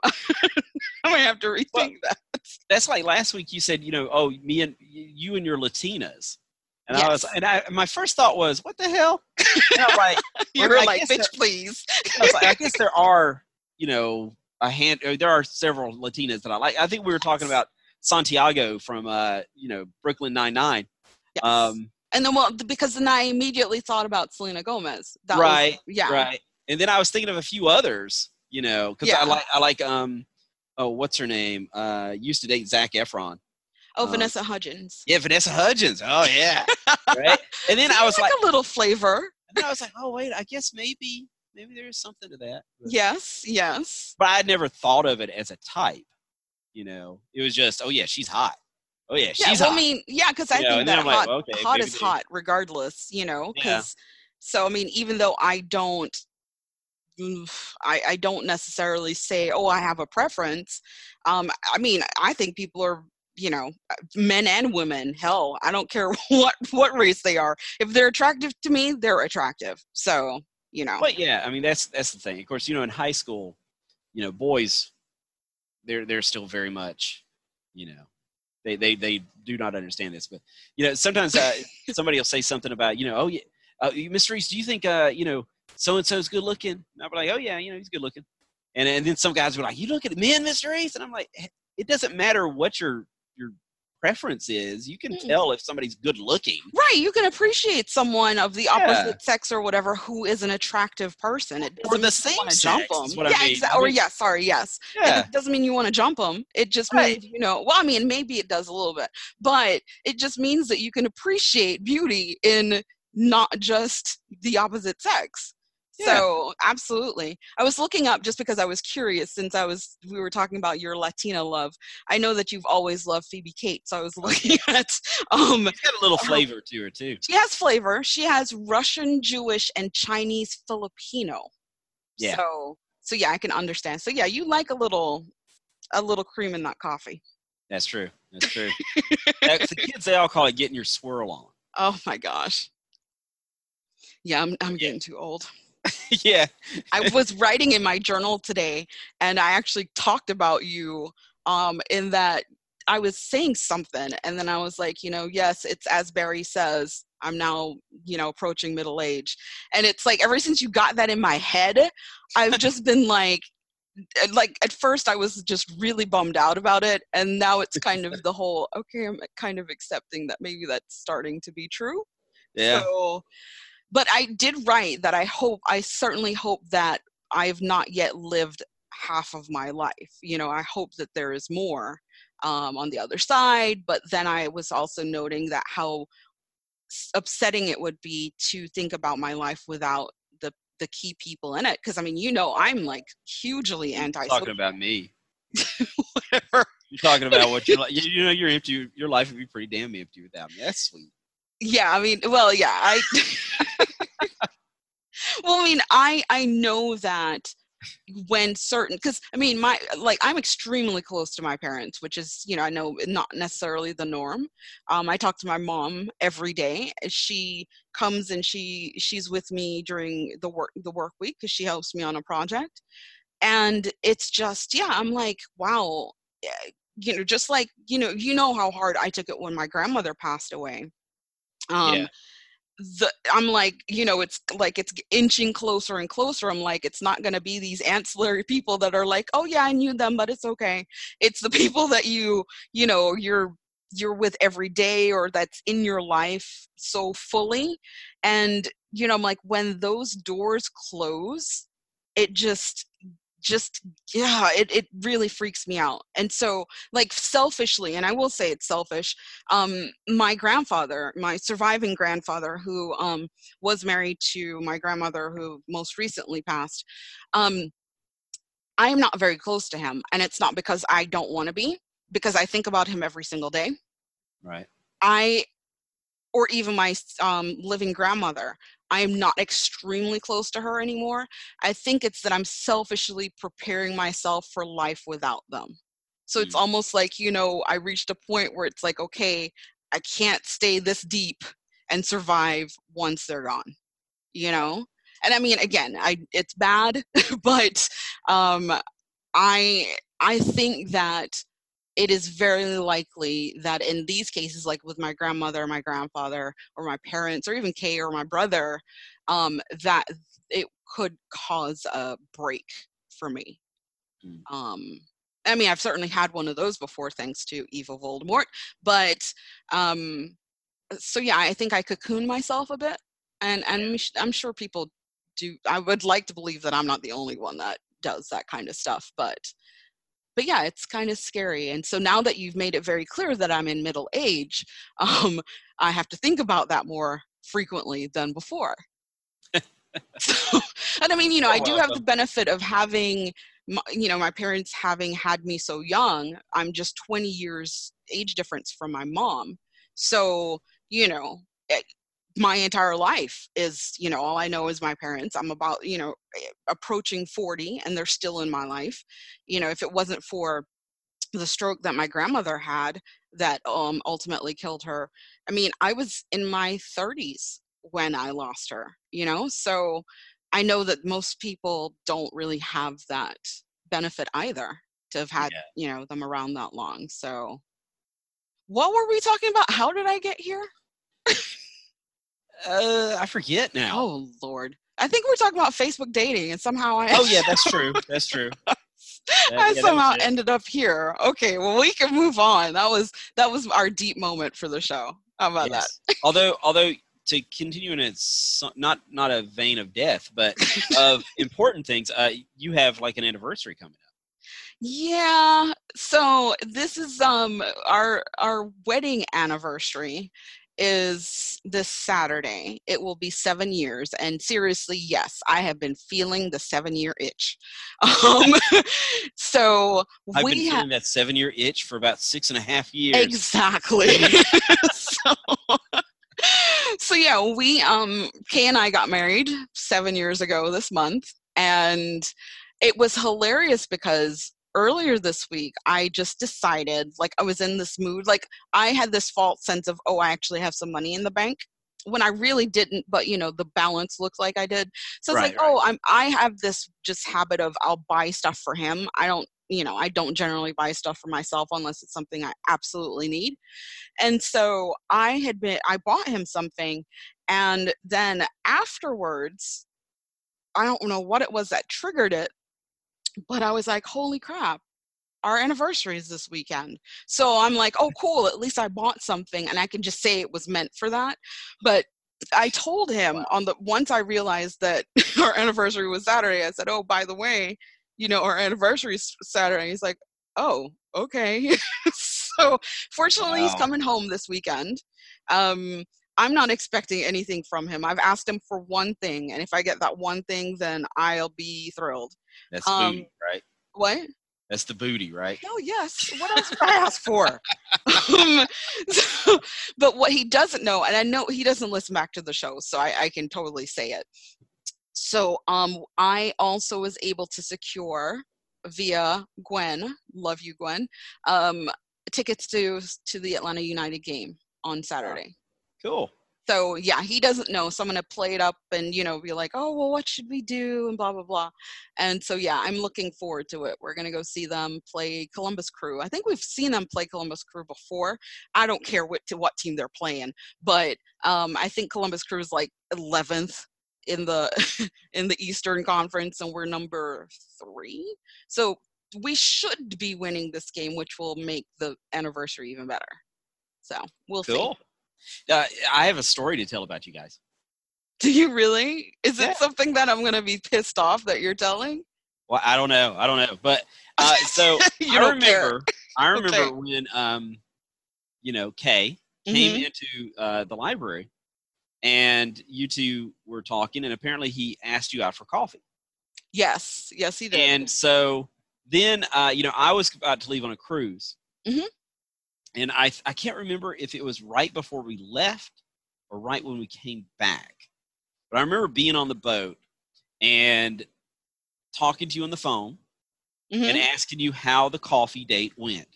I'm gonna have to rethink well, that. That's like last week you said, you know, oh, me and you and your Latinas, and yes. I was, and I, my first thought was, what the hell? And I'm like, you were like, bitch, there, please. I was like, I guess there are, you know, a hand. There are several Latinas that I like. I think we were talking about Santiago from, uh, you know, Brooklyn Nine-Nine. Yes. Um, and then well, because then I immediately thought about Selena Gomez. That right. Was, yeah. Right. And then I was thinking of a few others. You know, because yeah. I like, I like, um, oh, what's her name? Uh, used to date Zac Efron. Oh, um, Vanessa Hudgens. Yeah, Vanessa Hudgens. Oh, yeah. Right. And then I was like, like a little flavor. And then I was like, oh, wait, I guess maybe, maybe there's something to that. But, yes, yes. But I never thought of it as a type. You know, it was just, oh, yeah, she's hot. Oh, yeah, she's yeah, well, hot. I mean, yeah, because I you think know, that hot, like, well, okay, hot is they... hot regardless, you know, because, yeah. So, I mean, even though I don't, I, I don't necessarily say, oh, I have a preference. Um, I mean, I think people are, you know, men and women, hell, I don't care what, what race they are. If they're attractive to me, they're attractive. So, you know. But yeah, I mean, that's, that's the thing. Of course, you know, in high school, you know, boys, they're, they're still very much, you know, they, they, they do not understand this, but you know, sometimes uh, somebody will say something about, you know, oh yeah, uh, Miss Reese, do you think, uh, you know, so-and-so's good looking. And I'll be like, oh, yeah, you know, he's good looking. And and then some guys were like, you look at men, Mister Ace? And I'm like, it doesn't matter what your your preference is. You can mm. tell if somebody's good looking. Right. You can appreciate someone of the yeah. opposite sex or whatever who is an attractive person. It or the same sex. Jump them. Yeah, I mean. exa- or, I mean, yeah, sorry, yes. Yeah. It doesn't mean you want to jump them. It just right. means, you know, well, I mean, maybe it does a little bit. But it just means that you can appreciate beauty in not just the opposite sex. Yeah. So absolutely. I was looking up just because I was curious since I was, we were talking about your Latina love. I know that you've always loved Phoebe Cates. So I was looking at, um, she's got a little flavor um, to her too. She has flavor. She has Russian, Jewish, and Chinese Filipino. Yeah. So, so yeah, I can understand. So yeah, you like a little, a little cream in that coffee. That's true. That's true. That's, the kids, they all call it getting your swirl on. Oh my gosh. Yeah. I'm, I'm yeah. getting too old. Yeah. I was writing in my journal today and I actually talked about you um, in that I was saying something and then I was like, you know, yes, it's as Barry says, I'm now, you know, approaching middle age. And it's like, ever since you got that in my head, I've just been like, like at first I was just really bummed out about it. And now it's kind of the whole, okay, I'm kind of accepting that maybe that's starting to be true. Yeah. So, but I did write that I hope, I certainly hope that I've not yet lived half of my life. You know, I hope that there is more um, on the other side. But then I was also noting that how upsetting it would be to think about my life without the, the key people in it. Because, I mean, you know, I'm like hugely anti-social. You're talking about me. Whatever. You're talking about what you're like. You, you know, you're empty. Your life would be pretty damn empty without me. That's sweet. Yeah, I mean, well, yeah, I, well, I mean, I, I know that when certain, because I mean, my, like, I'm extremely close to my parents, which is, you know, I know not necessarily the norm. Um, I talk to my mom every day. She comes and she, she's with me during the work, the work week, because she helps me on a project. And it's just, yeah, I'm like, wow, you know, just like, you know, you know how hard I took it when my grandmother passed away. Um, yeah. the, I'm like, you know, it's like, it's inching closer and closer. I'm like, it's not going to be these ancillary people that are like, oh yeah, I knew them, but it's okay. It's the people that you, you know, you're, you're with every day or that's in your life so fully. And, you know, I'm like, when those doors close, it just, just, yeah, it, it really freaks me out. And so like selfishly, and I will say it's selfish. Um, my grandfather, my surviving grandfather who, um, was married to my grandmother who most recently passed. Um, I'm not very close to him, and it's not because I don't want to be, because I think about him every single day. Right. I, or even my um, living grandmother, I am not extremely close to her anymore. I think it's that I'm selfishly preparing myself for life without them. So mm. it's almost like, you know, I reached a point where it's like, okay, I can't stay this deep and survive once they're gone, you know? And I mean, again, I, it's bad, but um, I I think that it is very likely that in these cases, like with my grandmother, my grandfather, or my parents, or even Kay or my brother, um, that it could cause a break for me. Mm. Um, I mean, I've certainly had one of those before, thanks to evil Voldemort, but um, so yeah, I think I cocoon myself a bit, and, and I'm sure people do. I would like to believe that I'm not the only one that does that kind of stuff, but but yeah, it's kind of scary. And so now that you've made it very clear that I'm in middle age, um, I have to think about that more frequently than before. So, and I mean, you know, I do have the benefit of having, you know, my parents having had me so young. I'm just twenty years age difference from my mom. So, you know, it, my entire life is, you know, all I know is my parents. I'm about, you know, approaching forty, and they're still in my life. You know, if it wasn't for the stroke that my grandmother had that um, ultimately killed her, I mean, I was in my thirties when I lost her, you know? So I know that most people don't really have that benefit either, to have had, yeah. you know, them around that long. So what were we talking about? How did I get here? Uh, I forget now. Oh, Lord. I think we're talking about Facebook dating, and somehow I... Oh, yeah, that's true. That's true. That, I yeah, somehow ended up here. Okay, well, we can move on. That was that was our deep moment for the show. How about yes. that? although, although to continue in a, not, not a vein of death, but of important things, uh, you have, like, an anniversary coming up. Yeah. So this is um our our wedding anniversary. Is this Saturday. It will be seven years. And seriously, yes, I have been feeling the seven year itch. Um, so I've we been feeling ha- that seven year itch for about six and a half years. Exactly. so, so yeah, we, um, Kay and I got married seven years ago this month. And it was hilarious because earlier this week, I just decided, like, I was in this mood. Like, I had this false sense of, oh, I actually have some money in the bank, when I really didn't. But, you know, the balance looked like I did. So it's right, like, right. oh, I'm, I have this just habit of I'll buy stuff for him. I don't, you know, I don't generally buy stuff for myself unless it's something I absolutely need. And so I had been, I bought him something. And then afterwards, I don't know what it was that triggered it, but I was like, holy crap, our anniversary is this weekend. So I'm like, oh, cool. At least I bought something, and I can just say it was meant for that. But I told him wow. on the, once I realized that our anniversary was Saturday, I said, oh, by the way, you know, our anniversary is Saturday. He's like, oh, okay. So fortunately wow. he's coming home this weekend. Um, I'm not expecting anything from him. I've asked him for one thing, and if I get that one thing, then I'll be thrilled. That's um, booty, right? What? That's the booty, right? Oh, yes. What else would I ask for? um, so, but what he doesn't know, and I know he doesn't listen back to the show, so I, I can totally say it. So um, I also was able to secure, via Gwen, love you, Gwen, um, tickets to to the Atlanta United game on Saturday. Wow. Cool. So yeah, he doesn't know. So I'm going to play it up and, you know, be like, oh, well, what should we do? And blah, blah, blah. And so, yeah, I'm looking forward to it. We're going to go see them play Columbus Crew. I think we've seen them play Columbus Crew before. I don't care what, to what team they're playing, but um, I think Columbus Crew is like eleventh in the, in the Eastern Conference, and we're number three. So we should be winning this game, which will make the anniversary even better. So we'll cool. see. Uh, I have a story to tell about you guys. Do you really? Is yeah. it something that I'm going to be pissed off that you're telling? Well, I don't know. I don't know. But uh, so I remember, care. I remember okay. when, um, you know, Kay came mm-hmm. into uh, the library, and you two were talking, and apparently he asked you out for coffee. Yes. Yes, he did. And so then, uh, you know, I was about to leave on a cruise. Mm-hmm. And I I can't remember if it was right before we left or right when we came back. But I remember being on the boat and talking to you on the phone mm-hmm. and asking you how the coffee date went.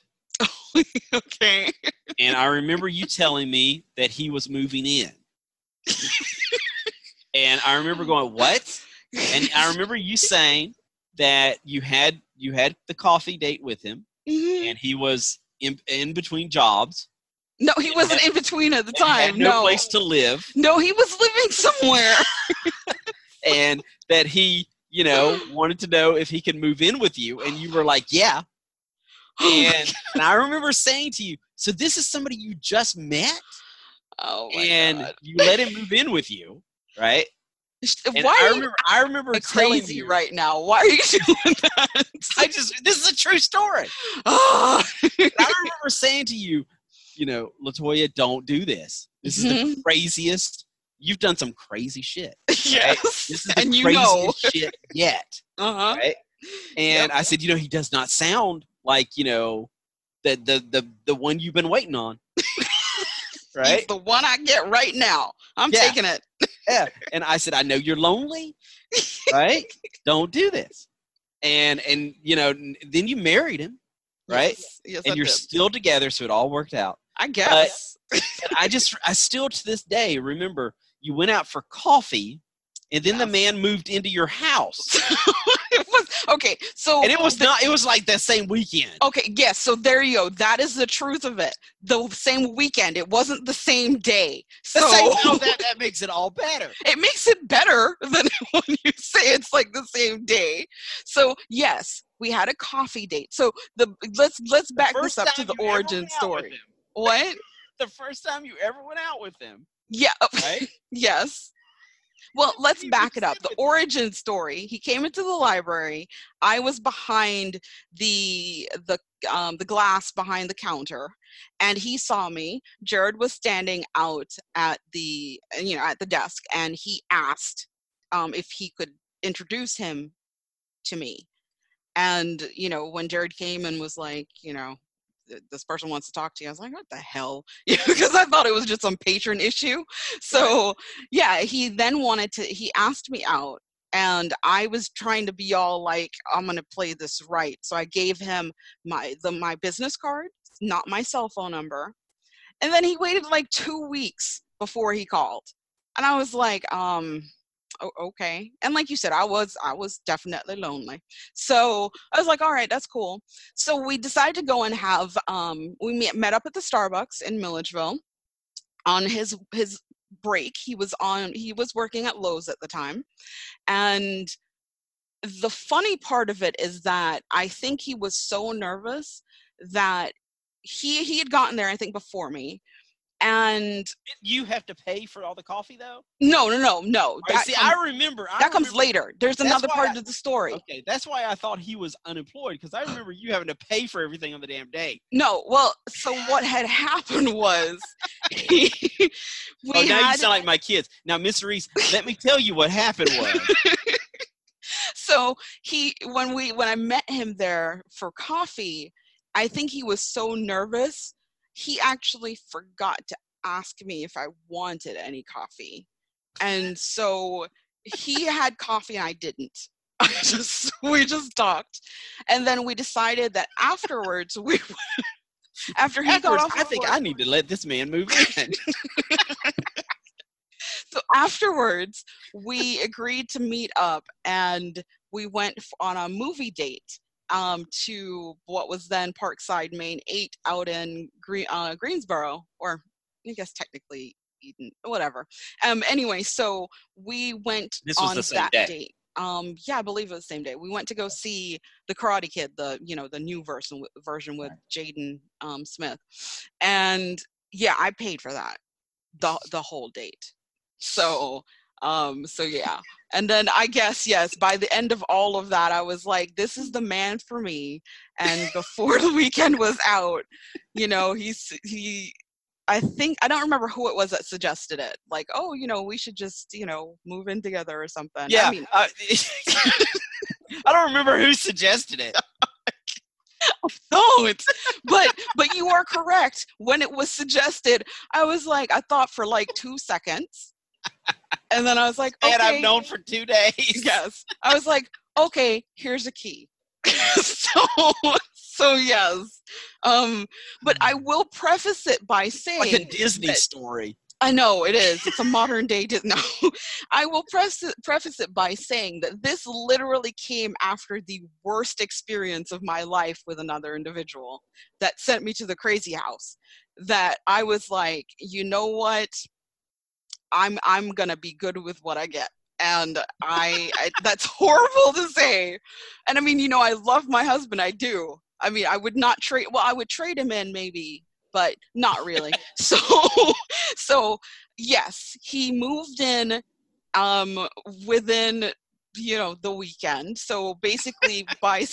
Okay. And I remember you telling me that he was moving in. And I remember going, what? And I remember you saying that you had you had the coffee date with him mm-hmm. and he was in, in between jobs. No, he wasn't had, in between at the time. Had no, no place to live. No, he was living somewhere. And that he, you know, wanted to know if he could move in with you. And you were like, yeah. And, oh and I remember saying to you, so this is somebody you just met? Oh, my and God. You let him move in with you, right? And why I remember, I remember crazy you, right now. Why are you doing that? I just, this is a true story. Oh. I remember saying to you, you know, LaToya, don't do this. This is mm-hmm. the craziest. You've done some crazy shit. Right? Yes. This is the and you craziest know. shit yet. Uh-huh. Right? And yep. I said, you know, he does not sound like, you know, the the the, the one you've been waiting on. Right? He's the one I get right now. I'm yeah. taking it. Yeah. And I said, I know you're lonely. Right? Don't do this. And and you know, then you married him. Right? Yes. Yes, and I you're did. still together, so it all worked out. I guess. But, I just, I still to this day remember you went out for coffee, and then yes. the man moved into your house. It was, okay, so and it was the, not. It was like that same weekend. Okay, yes. So there you go. That is the truth of it. The same weekend. It wasn't the same day. So same, no, that that makes it all better. It makes it better than when you say it's like the same day. So yes. We had a coffee date. So the let's let's back this up to the origin story. What? The first time you ever went out with him. Yeah. Right? Yes. Well, let's back it up. The origin story. He came into the library. I was behind the the um, the glass behind the counter, and he saw me. Jared was standing out at the you know at the desk, and he asked um, if he could introduce him to me. And, you know, when Jared came and was like, you know, this person wants to talk to you, I was like, what the hell? You know, because I thought it was just some patron issue. So, yeah, he then wanted to, he asked me out. And I was trying to be all like, I'm going to play this right. So I gave him my the my business card, not my cell phone number. And then he waited like two weeks before he called. And I was like, um... Oh, okay. And like you said, I was, I was definitely lonely. So I was like, all right, that's cool. So we decided to go and have, um, we met, met up at the Starbucks in Milledgeville on his, his break. He was on, he was working at Lowe's at the time. And the funny part of it is that I think he was so nervous that he, he had gotten there, I think, before me. And you have to pay for all the coffee, though? No, no, no, no. That see, comes, I remember. I that remember, comes later. There's another part I, of the story. Okay, that's why I thought he was unemployed, because I remember you having to pay for everything on the damn day. No, well, so what had happened was he, we oh, now had, you sound like my kids. Now, Miss Reese, let me tell you what happened was. So he, when we, when I met him there for coffee, I think he was so nervous. He actually forgot to ask me if I wanted any coffee. And so he had coffee and I didn't. I just, we just talked. And then we decided that afterwards, we after he afterwards, got off I think work, I need to let this man move in. So afterwards, we agreed to meet up and we went on a movie date. Um, to what was then Parkside, Maine eight out in Gre- uh, Greensboro, or I guess technically Eden, whatever. Um, anyway, so we went this was on the same that day. date. Um, yeah, I believe it was the same day. We went to go see The Karate Kid, the, you know, the new version, version with Jaden um, Smith. And yeah, I paid for that, the the whole date. So... Um, so yeah. And then I guess, yes, by the end of all of that, I was like, this is the man for me. And before the weekend was out, you know, he's, he, I think, I don't remember who it was that suggested it. Like, oh, you know, we should just, you know, move in together or something. Yeah. I mean, uh, I don't remember who suggested it. No, it's but but you are correct. When it was suggested, I was like, I thought for like two seconds, and then I was like, okay. And I've known for two days. Yes, I was like, okay, here's a key. so so yes, um, but I will preface it by saying like a Disney that, story. I know it is. It's a modern day Disney. No, I will preface it, preface it by saying that this literally came after the worst experience of my life with another individual that sent me to the crazy house. That I was like, you know what? I'm I'm gonna be good with what I get. And I, I that's horrible to say. And I mean, you know, I love my husband. I do. I mean, I would not trade. Well, I would trade him in maybe. But not really. So, so yes, he moved in um, within, you know, the weekend. So basically, by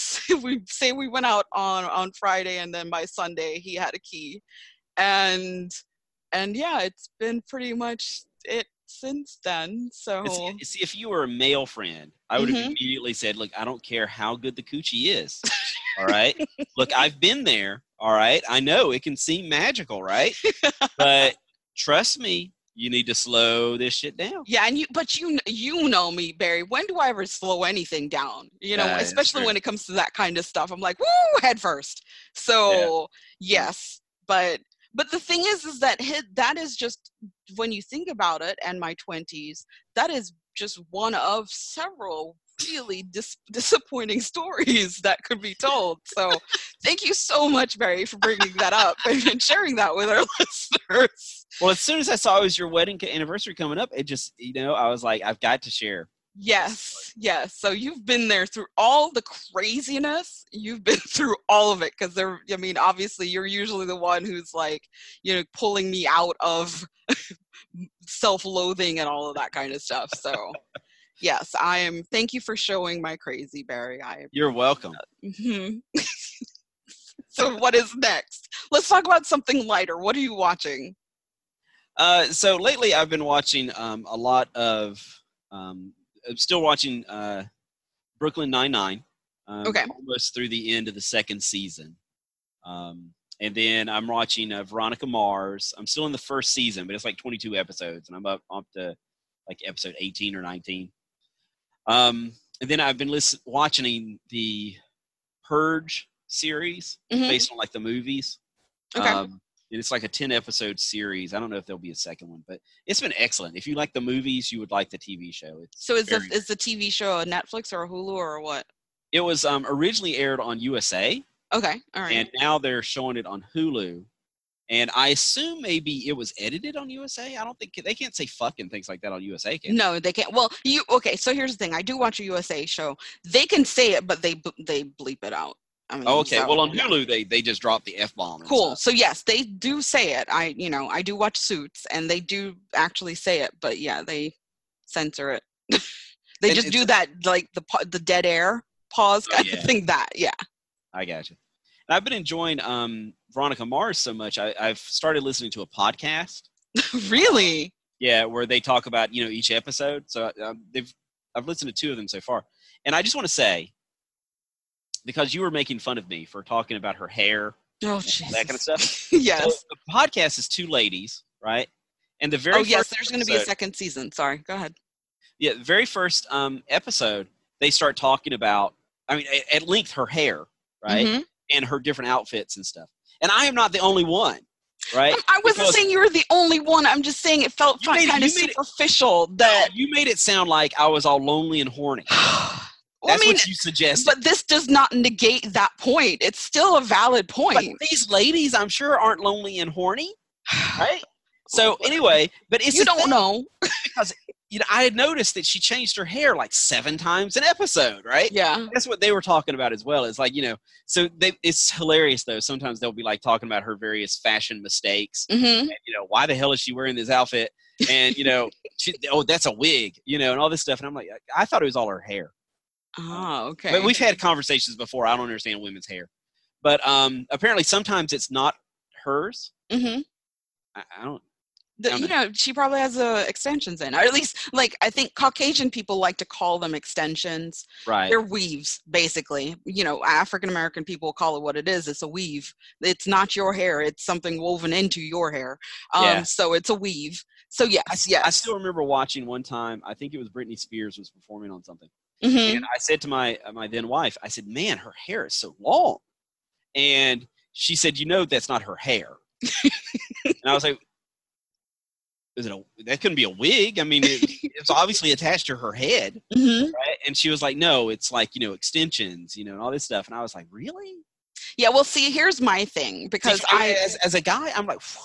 we say we went out on, on Friday, and then by Sunday he had a key, and and yeah, it's been pretty much it since then. So, it's, it's, if you were a male friend, I would have mm-hmm. immediately said, "Look, I don't care how good the coochie is." All right. Look, I've been there. All right. I know it can seem magical, right? But trust me, you need to slow this shit down. Yeah. And you, but you, you know me, Barry, when do I ever slow anything down? You know, uh, especially when it comes to that kind of stuff, I'm like, woo, head first. So yeah. yes, but, but the thing is, is that his, that is just, when you think about it, and my twenties, that is just one of several really dis- disappointing stories that could be told. So thank you so much, Barry, for bringing that up and sharing that with our listeners. Well, as soon as I saw it was your wedding anniversary coming up, it just, you know, I was like, I've got to share. Yes, yes. So you've been there through all the craziness. You've been through all of it because there, I mean, obviously you're usually the one who's like, you know, pulling me out of self-loathing and all of that kind of stuff. So yes, I am. Thank you for showing my crazy, Barry. I You're welcome. Mm-hmm. So what is next? Let's talk about something lighter. What are you watching? Uh, so lately I've been watching um, a lot of, um, I'm still watching uh, Brooklyn Nine-Nine. Um, okay. Almost through the end of the second season. Um, and then I'm watching uh, Veronica Mars. I'm still in the first season, but it's like twenty-two episodes. And I'm up, up to like episode eighteen or nineteen. Um, and then I've been listen- watching the Purge series mm-hmm. based on like the movies. Okay. Um, and it's like a ten episode series. I don't know if there'll be a second one, but it's been excellent. If you like the movies, you would like the T V show. It's so is very- the, is the T V show a Netflix or a Hulu or what? It was um, originally aired on U S A. Okay. All right. And now they're showing it on Hulu. And I assume maybe it was edited on U S A. I don't think they can't say fuck and things like that on U S A. Can no, they can't. Well, you okay? So here's the thing. I do watch a U S A show. They can say it, but they they bleep it out. I mean, oh, okay. So, well, on Hulu, they they just drop the F bomb. Cool. Stuff. So yes, they do say it. I you know I do watch Suits, and they do actually say it, but yeah, they censor it. They and just do that like the the dead air pause kind oh, yeah. of thing. That yeah. I gotcha. And I've been enjoying um. Veronica Mars so much, I, I've started listening to a podcast. Really? Yeah, where they talk about, you know, each episode. So I, they've, I've listened to two of them so far. And I just want to say, because you were making fun of me for talking about her hair. Oh, Jesus. That kind of stuff. Yes. So the podcast is two ladies, right? And the very Oh, yes, there's going to be a second season. Sorry, go ahead. Yeah, the very first um, episode, they start talking about, I mean, at length, her hair, right? Mm-hmm. And her different outfits and stuff. And I am not the only one, right? I wasn't because saying you were the only one. I'm just saying it felt kind it, of superficial. It, that no, you made it sound like I was all lonely and horny. That's well, I mean, what you suggested. But this does not negate that point. It's still a valid point. But these ladies, I'm sure, aren't lonely and horny, right? So anyway, but it's you don't thing. know because you know I had noticed that she changed her hair like seven times an episode, right? Yeah, that's what they were talking about as well. It's like you know, so they, it's hilarious though. Sometimes they'll be like talking about her various fashion mistakes. Mm-hmm. And, you know, why the hell is she wearing this outfit? And you know, she, oh, that's a wig, you know, and all this stuff. And I'm like, I, I thought it was all her hair. Oh, okay. But we've had conversations before. I don't understand women's hair, but um, apparently sometimes it's not hers. Mm-hmm. I, I don't. The, you know, she probably has uh, extensions in, or at least, like, I think Caucasian people like to call them extensions. Right. They're weaves, basically. You know, African-American people call it what it is. It's a weave. It's not your hair. It's something woven into your hair. Um, yeah. So it's a weave. So, yes, yes. I still remember watching one time, I think it was Britney Spears was performing on something. Mm-hmm. And I said to my my then wife, I said, man, her hair is so long. And she said, you know, that's not her hair. And I was like, is it a, that couldn't be a wig. I mean, it, it's obviously attached to her head. Mm-hmm. Right? And she was like, no, it's like, you know, extensions, you know, and all this stuff. And I was like, really? Yeah. Well, see, here's my thing, because see, I, as, as a guy, I'm like, whoa.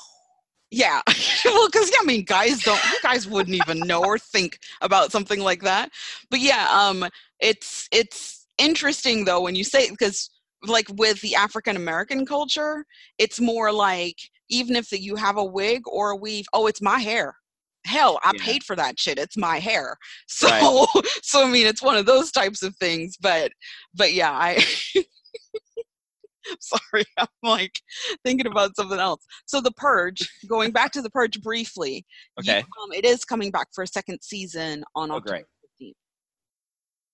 Yeah. Well, because, I mean, guys don't, you guys wouldn't even know or think about something like that. But yeah, um, it's, it's interesting though, when you say, because like with the African-American culture, it's more like, even if the, you have a wig or a weave, oh, it's my hair. Hell, I yeah. paid for that shit. It's my hair. So, right. so I mean, it's one of those types of things. But, but yeah, I. Sorry, I'm like thinking about something else. So, The Purge. Going back to The Purge briefly. Okay. You, um, it is coming back for a second season on oh, October fifteenth.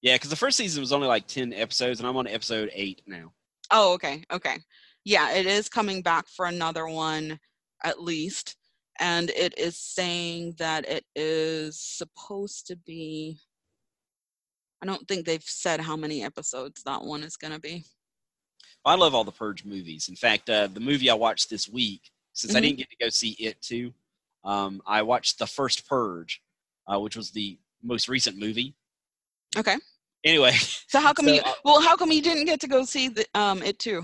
Yeah, because the first season was only like ten episodes, and I'm on episode eight now. Oh, okay, okay. Yeah, it is coming back for another one, at least. And it is saying that it is supposed to be, I don't think they've said how many episodes that one is going to be. I love all the Purge movies. In fact, uh, the movie I watched this week, since mm-hmm. I didn't get to go see it too, um, I watched the first Purge, uh, which was the most recent movie. Okay. Anyway. So how come so, you, well, how come you didn't get to go see the, um, it too?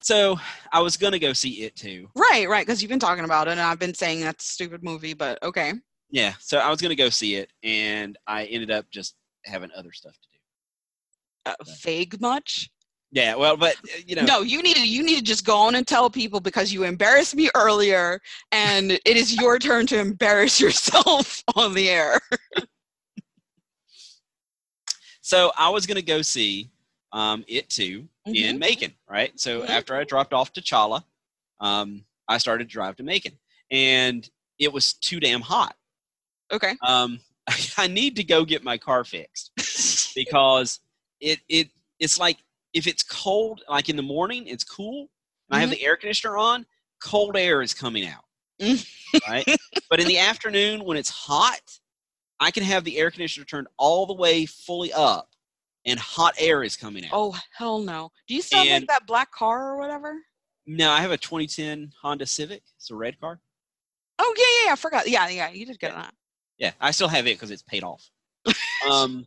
So I was going to go see it too. Right, right. Because you've been talking about it and I've been saying that's a stupid movie, but okay. Yeah. So I was going to go see it and I ended up just having other stuff to do. Uh, so. Vague much? Yeah. Well, but you know. No, you need to, you need to just go on and tell people because you embarrassed me earlier and it is your turn to embarrass yourself on the air. So I was going to go see um, it too. Mm-hmm. In Macon, right? So mm-hmm. after I dropped off T'Challa, um, I started to drive to Macon, and it was too damn hot. Okay. Um, I, I need to go get my car fixed because it it it's like if it's cold, like in the morning, it's cool, and mm-hmm. I have the air conditioner on, cold air is coming out, right? But in the afternoon, when it's hot, I can have the air conditioner turned all the way fully up. And hot air is coming out. Oh, hell no. Do you still and, have that black car or whatever? No, I have a twenty ten Honda Civic. It's a red car. Oh, yeah, yeah, yeah. I forgot. Yeah, yeah, you did get yeah. that. Yeah, I still have it because it's paid off. um,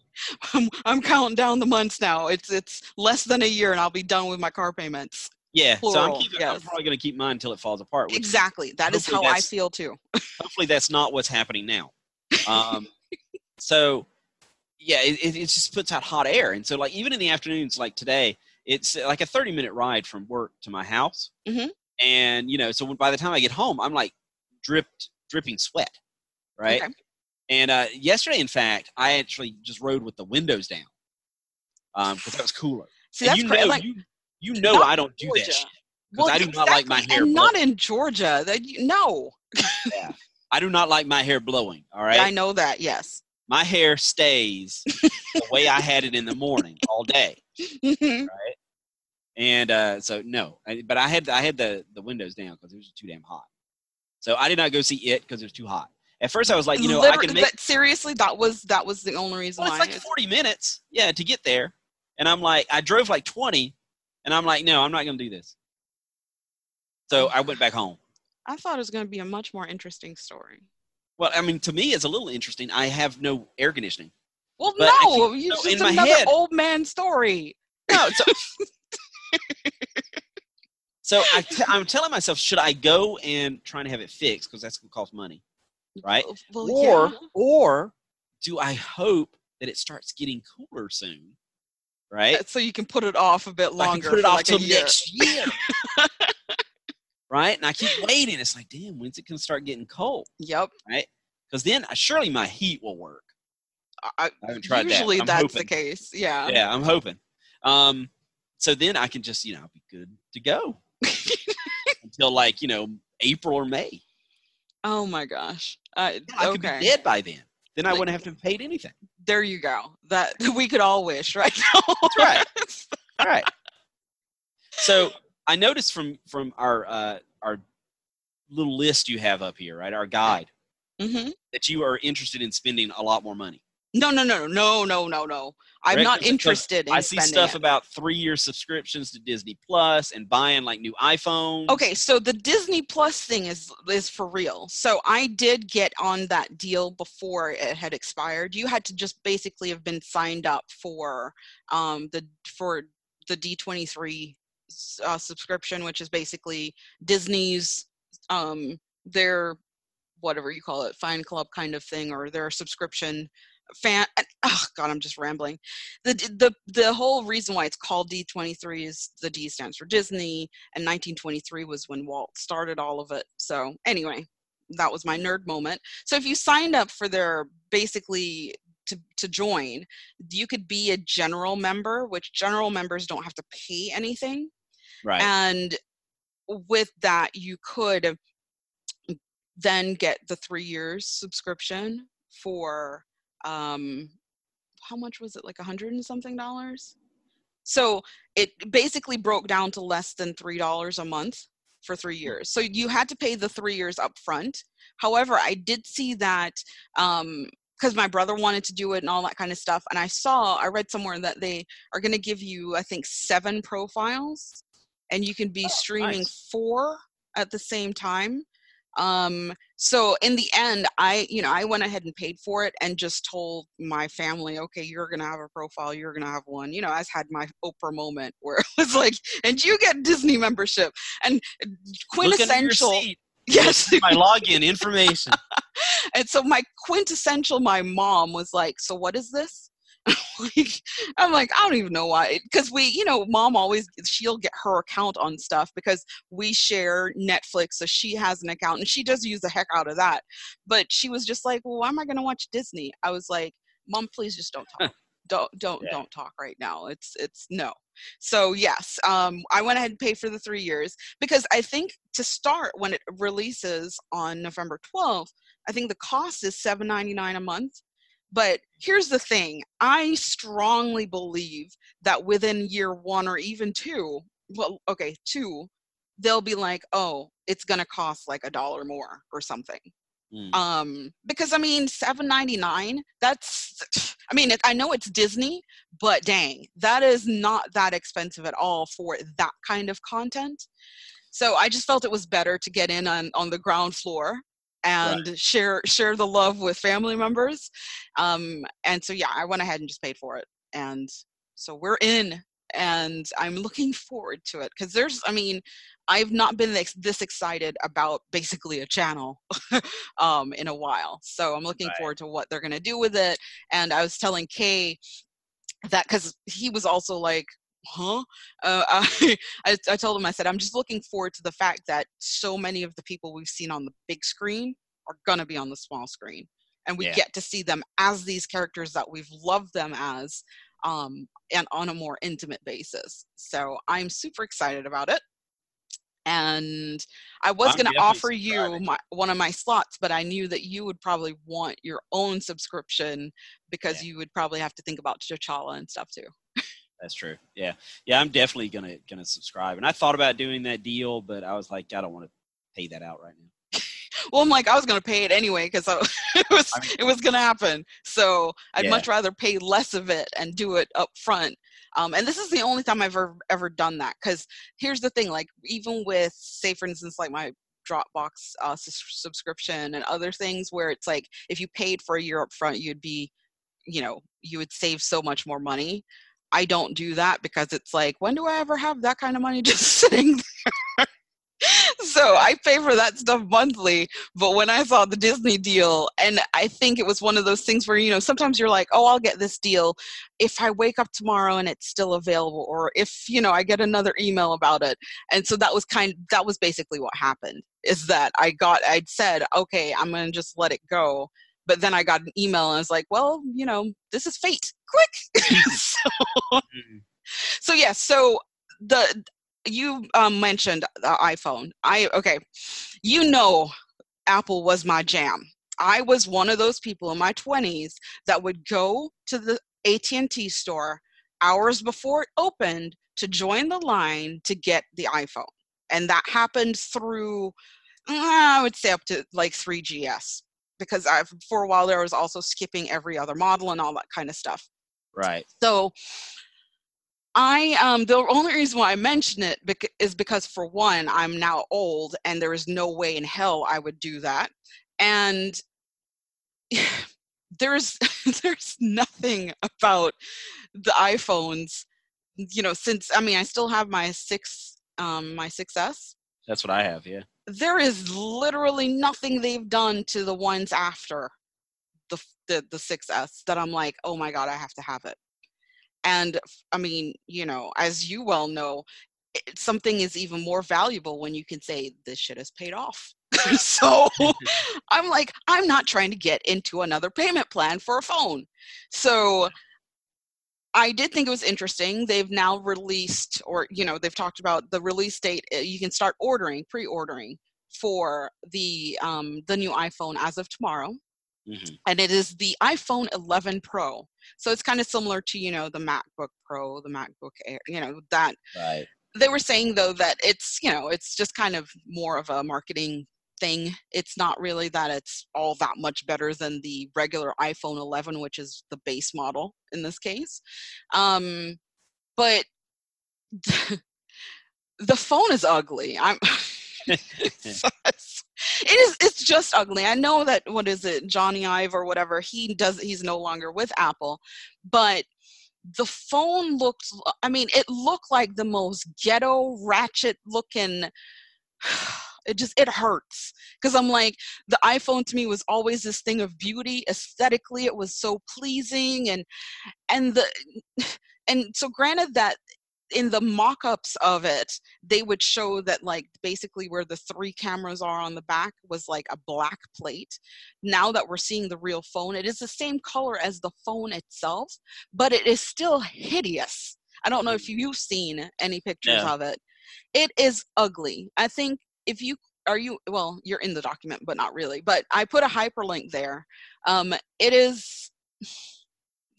I'm, I'm counting down the months now. It's it's less than a year, and I'll be done with my car payments. Yeah, Plural, so I'm, keeping, yes. I'm probably going to keep mine until it falls apart. Exactly. That is how I feel, too. Hopefully that's not what's happening now. Um, so... Yeah, it, it just puts out hot air. And so, like, even in the afternoons, like today, it's like a thirty-minute ride from work to my house. Mm-hmm. And, you know, so by the time I get home, I'm, like, dripped, dripping sweat, right? Okay. And uh, yesterday, in fact, I actually just rode with the windows down because um, that was cooler. See, that's you, cra- know, like, you, you know I don't do Georgia. That shit because well, I do exactly. not like my hair and blowing. Not in Georgia. That you, no. Yeah. I do not like my hair blowing, all right? I know that, yes. My hair stays the way I had it in the morning all day, right? And uh, so no, I, but I had I had the, the windows down because it was too damn hot. So I did not go see it because it was too hot. At first, I was like, you know, Liber- I can make that, seriously. That was that was the only reason. Well, it's why like forty minutes, yeah, to get there, and I'm like, I drove like twenty, and I'm like, no, I'm not gonna do this. So I went back home. I thought it was gonna be a much more interesting story. Well, I mean, to me, it's a little interesting. I have no air conditioning. Well, but no, you no, just another head, old man story. No, so, so I t- I'm telling myself, should I go and try to have it fixed because that's going to cost money, right? Well, or, yeah. or do I hope that it starts getting cooler soon, right? So you can put it off a bit longer. I can put it off till like next year. Right? And I keep waiting. It's like, damn, when's it going to start getting cold? Yep. Right? Because then uh, surely my heat will work. I, I haven't tried usually that. Usually that's hoping. The case. Yeah. Yeah, I'm hoping. Um, so then I can just, you know, I'll be good to go until like, you know, April or May. Oh my gosh. Uh, yeah, I okay. could be dead by then. Then like, I wouldn't have to have paid anything. There you go. That we could all wish right now. That's right. All right. So I noticed from, from our, uh, our little list you have up here, right? Our guide mm-hmm. that you are interested in spending a lot more money. No, no, no, no, no, no, no. I'm not interested in I see stuff it. about three-year subscriptions to Disney Plus and buying, like, new iPhones. Okay, so the Disney Plus thing is is for real. So I did get on that deal before it had expired. You had to just basically have been signed up for um, the for the D twenty-three uh, subscription, which is basically Disney's um, their whatever you call it, fan club kind of thing, or their subscription. Fan, oh God, I'm just rambling. The the the whole reason why it's called D twenty-three is the D stands for Disney, and nineteen twenty-three was when Walt started all of it. So anyway, that was my nerd moment. So if you signed up for their basically to to join, you could be a general member, which general members don't have to pay anything. Right. And with that, you could then get the three years subscription for. Um, how much was it? Like a hundred and something dollars. So it basically broke down to less than three dollars a month for three years. So you had to pay the three years up front. However, I did see that, um, cause my brother wanted to do it and all that kind of stuff. And I saw, I read somewhere that they are going to give you, I think seven profiles and you can be oh, streaming nice. four at the same time. Um, so in the end, I, you know, I went ahead and paid for it and just told my family, okay, you're going to have a profile. You're going to have one, you know, I've had my Oprah moment where it was like, and you get Disney membership and quintessential. Look under your seat. Yes. My login information. And so my quintessential, my mom was like, so what is this? I'm like, I don't even know why. Because we, you know, mom always, she'll get her account on stuff because we share Netflix. So she has an account and she does use the heck out of that. But she was just like, well, why am I going to watch Disney? I was like, Mom, please just don't talk. don't, don't, yeah. don't talk right now. It's, it's no. So yes, um, I went ahead and paid for the three years because I think to start when it releases on November twelfth, I think the cost is seven ninety-nine a month. But here's the thing. I strongly believe that within year one or even two, well, okay, two, they'll be like, oh, it's going to cost like a dollar more or something. Mm. Um, because, I mean, seven ninety-nine, that's, I mean, it, I know it's Disney, but dang, that is not that expensive at all for that kind of content. So I just felt it was better to get in on, on the ground floor. And right. share share the love with family members. Um, and so, yeah, I went ahead and just paid for it. And so we're in, and I'm looking forward to it. Because there's, I mean, I've not been this, this excited about basically a channel um, in a while. So I'm looking right. forward to what they're going to do with it. And I was telling Kay that, because he was also like, huh? Uh, I, I I told him, I said, I'm just looking forward to the fact that so many of the people we've seen on the big screen are going to be on the small screen. And we yeah. get to see them as these characters that we've loved them as um, and on a more intimate basis. So I'm super excited about it. And I was going to offer you my, one of my slots, but I knew that you would probably want your own subscription because yeah. you would probably have to think about T'Challa and stuff too. That's true. Yeah. Yeah. I'm definitely going to, going to subscribe. And I thought about doing that deal, but I was like, I don't want to pay that out right now. Well, I'm like, I was going to pay it anyway, cause I, it was, I mean, it was going to happen. So I'd yeah. much rather pay less of it and do it up front. Um, and this is the only time I've ever, ever done that. Cause here's the thing, like even with, say for instance, like my Dropbox uh, s- subscription and other things where it's like, if you paid for a year up front, you'd be, you know, you would save so much more money. I don't do that because it's like, when do I ever have that kind of money just sitting there? So I pay for that stuff monthly. But when I saw the Disney deal, and I think it was one of those things where, you know, sometimes you're like, oh, I'll get this deal if I wake up tomorrow and it's still available, or if, you know, I get another email about it. And so that was kind of, that was basically what happened, is that I got, I'd said, okay, I'm going to just let it go. But then I got an email and I was like, well, you know, this is fate. Quick. so, mm-hmm. so yeah, so the you um, mentioned the iPhone. I okay, you know Apple was my jam. I was one of those people in my twenties that would go to the A T and T store hours before it opened to join the line to get the iPhone. And that happened through, I would say, up to like three G S, because I, for a while there, I was also skipping every other model and all that kind of stuff. Right. So I, um, the only reason why I mention it bec- is because, for one, I'm now old and there is no way in hell I would do that. And there's, there's nothing about the iPhones, you know, since, I mean, I still have my six, um, my six S. That's what I have. Yeah. There is literally nothing they've done to the ones after the, the, the six S that I'm like, oh my God, I have to have it. And I mean, you know, as you well know, it, something is even more valuable when you can say this shit is paid off. So I'm like, I'm not trying to get into another payment plan for a phone. So I did think it was interesting. They've now released, or, you know, they've talked about the release date. You can start ordering, pre-ordering for the, um, the new iPhone as of tomorrow. Mm-hmm. And it is the iPhone eleven Pro. So it's kind of similar to, you know, the MacBook Pro, the MacBook Air, you know, that. Right. They were saying, though, that it's, you know, it's just kind of more of a marketing thing. It's not really that it's all that much better than the regular iPhone eleven, which is the base model in this case. Um, but the phone is ugly. I'm so it's, it is, it's just ugly. I know that, what is it, Johnny Ive or whatever, he does, he's no longer with Apple, but the phone looked, I mean, it looked like the most ghetto, ratchet looking, it just, it hurts. Because I'm like, the iPhone to me was always this thing of beauty. Aesthetically, it was so pleasing. And, and the, and so granted that in the mock-ups of it, they would show that, like, basically where the three cameras are on the back was like a black plate. Now that we're seeing the real phone, it is the same color as the phone itself, but it is still hideous. I don't know if you've seen any pictures yeah. of it. It is ugly. I think if you are you well, you're in the document, but not really. But I put a hyperlink there. Um, it is.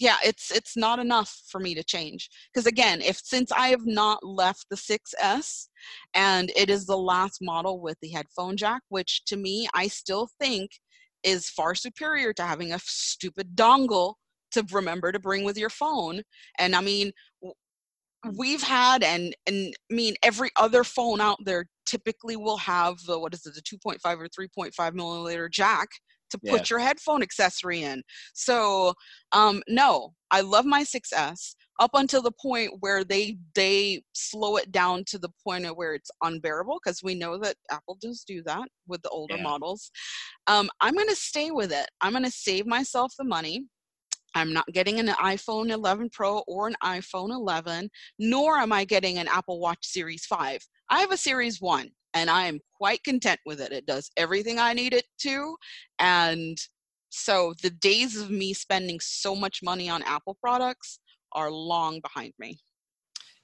Yeah, it's it's not enough for me to change. Because again, if since I have not left the six S, and it is the last model with the headphone jack, which to me, I still think is far superior to having a stupid dongle to remember to bring with your phone. And I mean, we've had, and, and I mean, every other phone out there typically will have the, what is it, the two point five or three point five milliliter jack to put yeah. your headphone accessory in. So, um, no, I love my six S up until the point where they they slow it down to the point of where it's unbearable, because we know that Apple does do that with the older yeah. models. Um, I'm going to stay with it. I'm going to save myself the money. I'm not getting an iPhone eleven Pro or an iPhone eleven, nor am I getting an Apple Watch Series five. I have a Series one. And I am quite content with it. It does everything I need it to. And so the days of me spending so much money on Apple products are long behind me.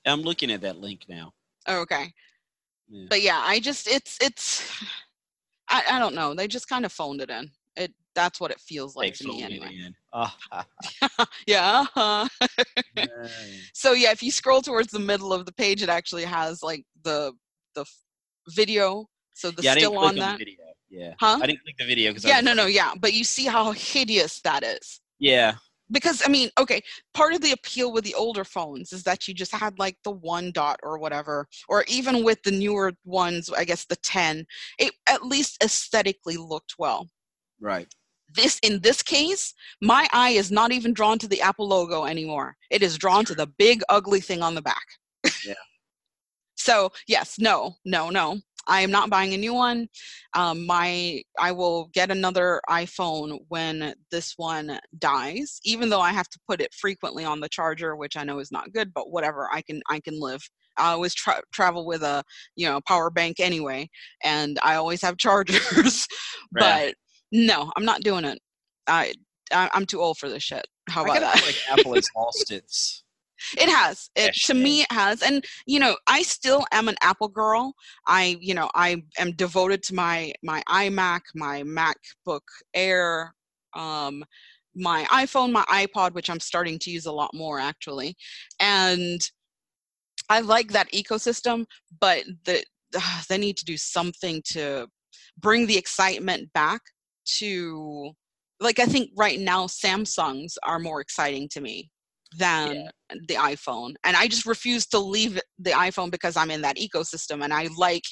I'm looking at that link now. Okay. Yeah. But yeah, I just, it's, it's, I, I don't know. They just kind of phoned it in. It That's what it feels like they to me anyway. Oh. yeah. Uh-huh. yeah. So yeah, if you scroll towards the middle of the page, it actually has like the, the, video, so the yeah, still on that. On the video. Yeah, huh? I didn't click the video because yeah, no, no, yeah, but you see how hideous that is. Yeah, because I mean, okay, part of the appeal with the older phones is that you just had like the one dot or whatever, or even with the newer ones, I guess the ten, it at least aesthetically looked well. Right. This in this case, my eye is not even drawn to the Apple logo anymore. It is drawn sure. to the big ugly thing on the back. Yeah. So yes, no, no, no. I am not buying a new one. Um, my, I will get another iPhone when this one dies, even though I have to put it frequently on the charger, which I know is not good, but whatever, I can, I can live. I always tra- travel with a, you know, power bank anyway, and I always have chargers, right. But no, I'm not doing it. I, I, I'm too old for this shit. How about I that? Like Apple has lost its It has. It, to me, it has. And, you know, I still am an Apple girl. I, you know, I am devoted to my, my iMac, my MacBook Air, um, my iPhone, my iPod, which I'm starting to use a lot more, actually. And I like that ecosystem, but the, uh, they need to do something to bring the excitement back to, like, I think right now Samsungs are more exciting to me than yeah. the iPhone. And I just refuse to leave the iPhone because I'm in that ecosystem, and I like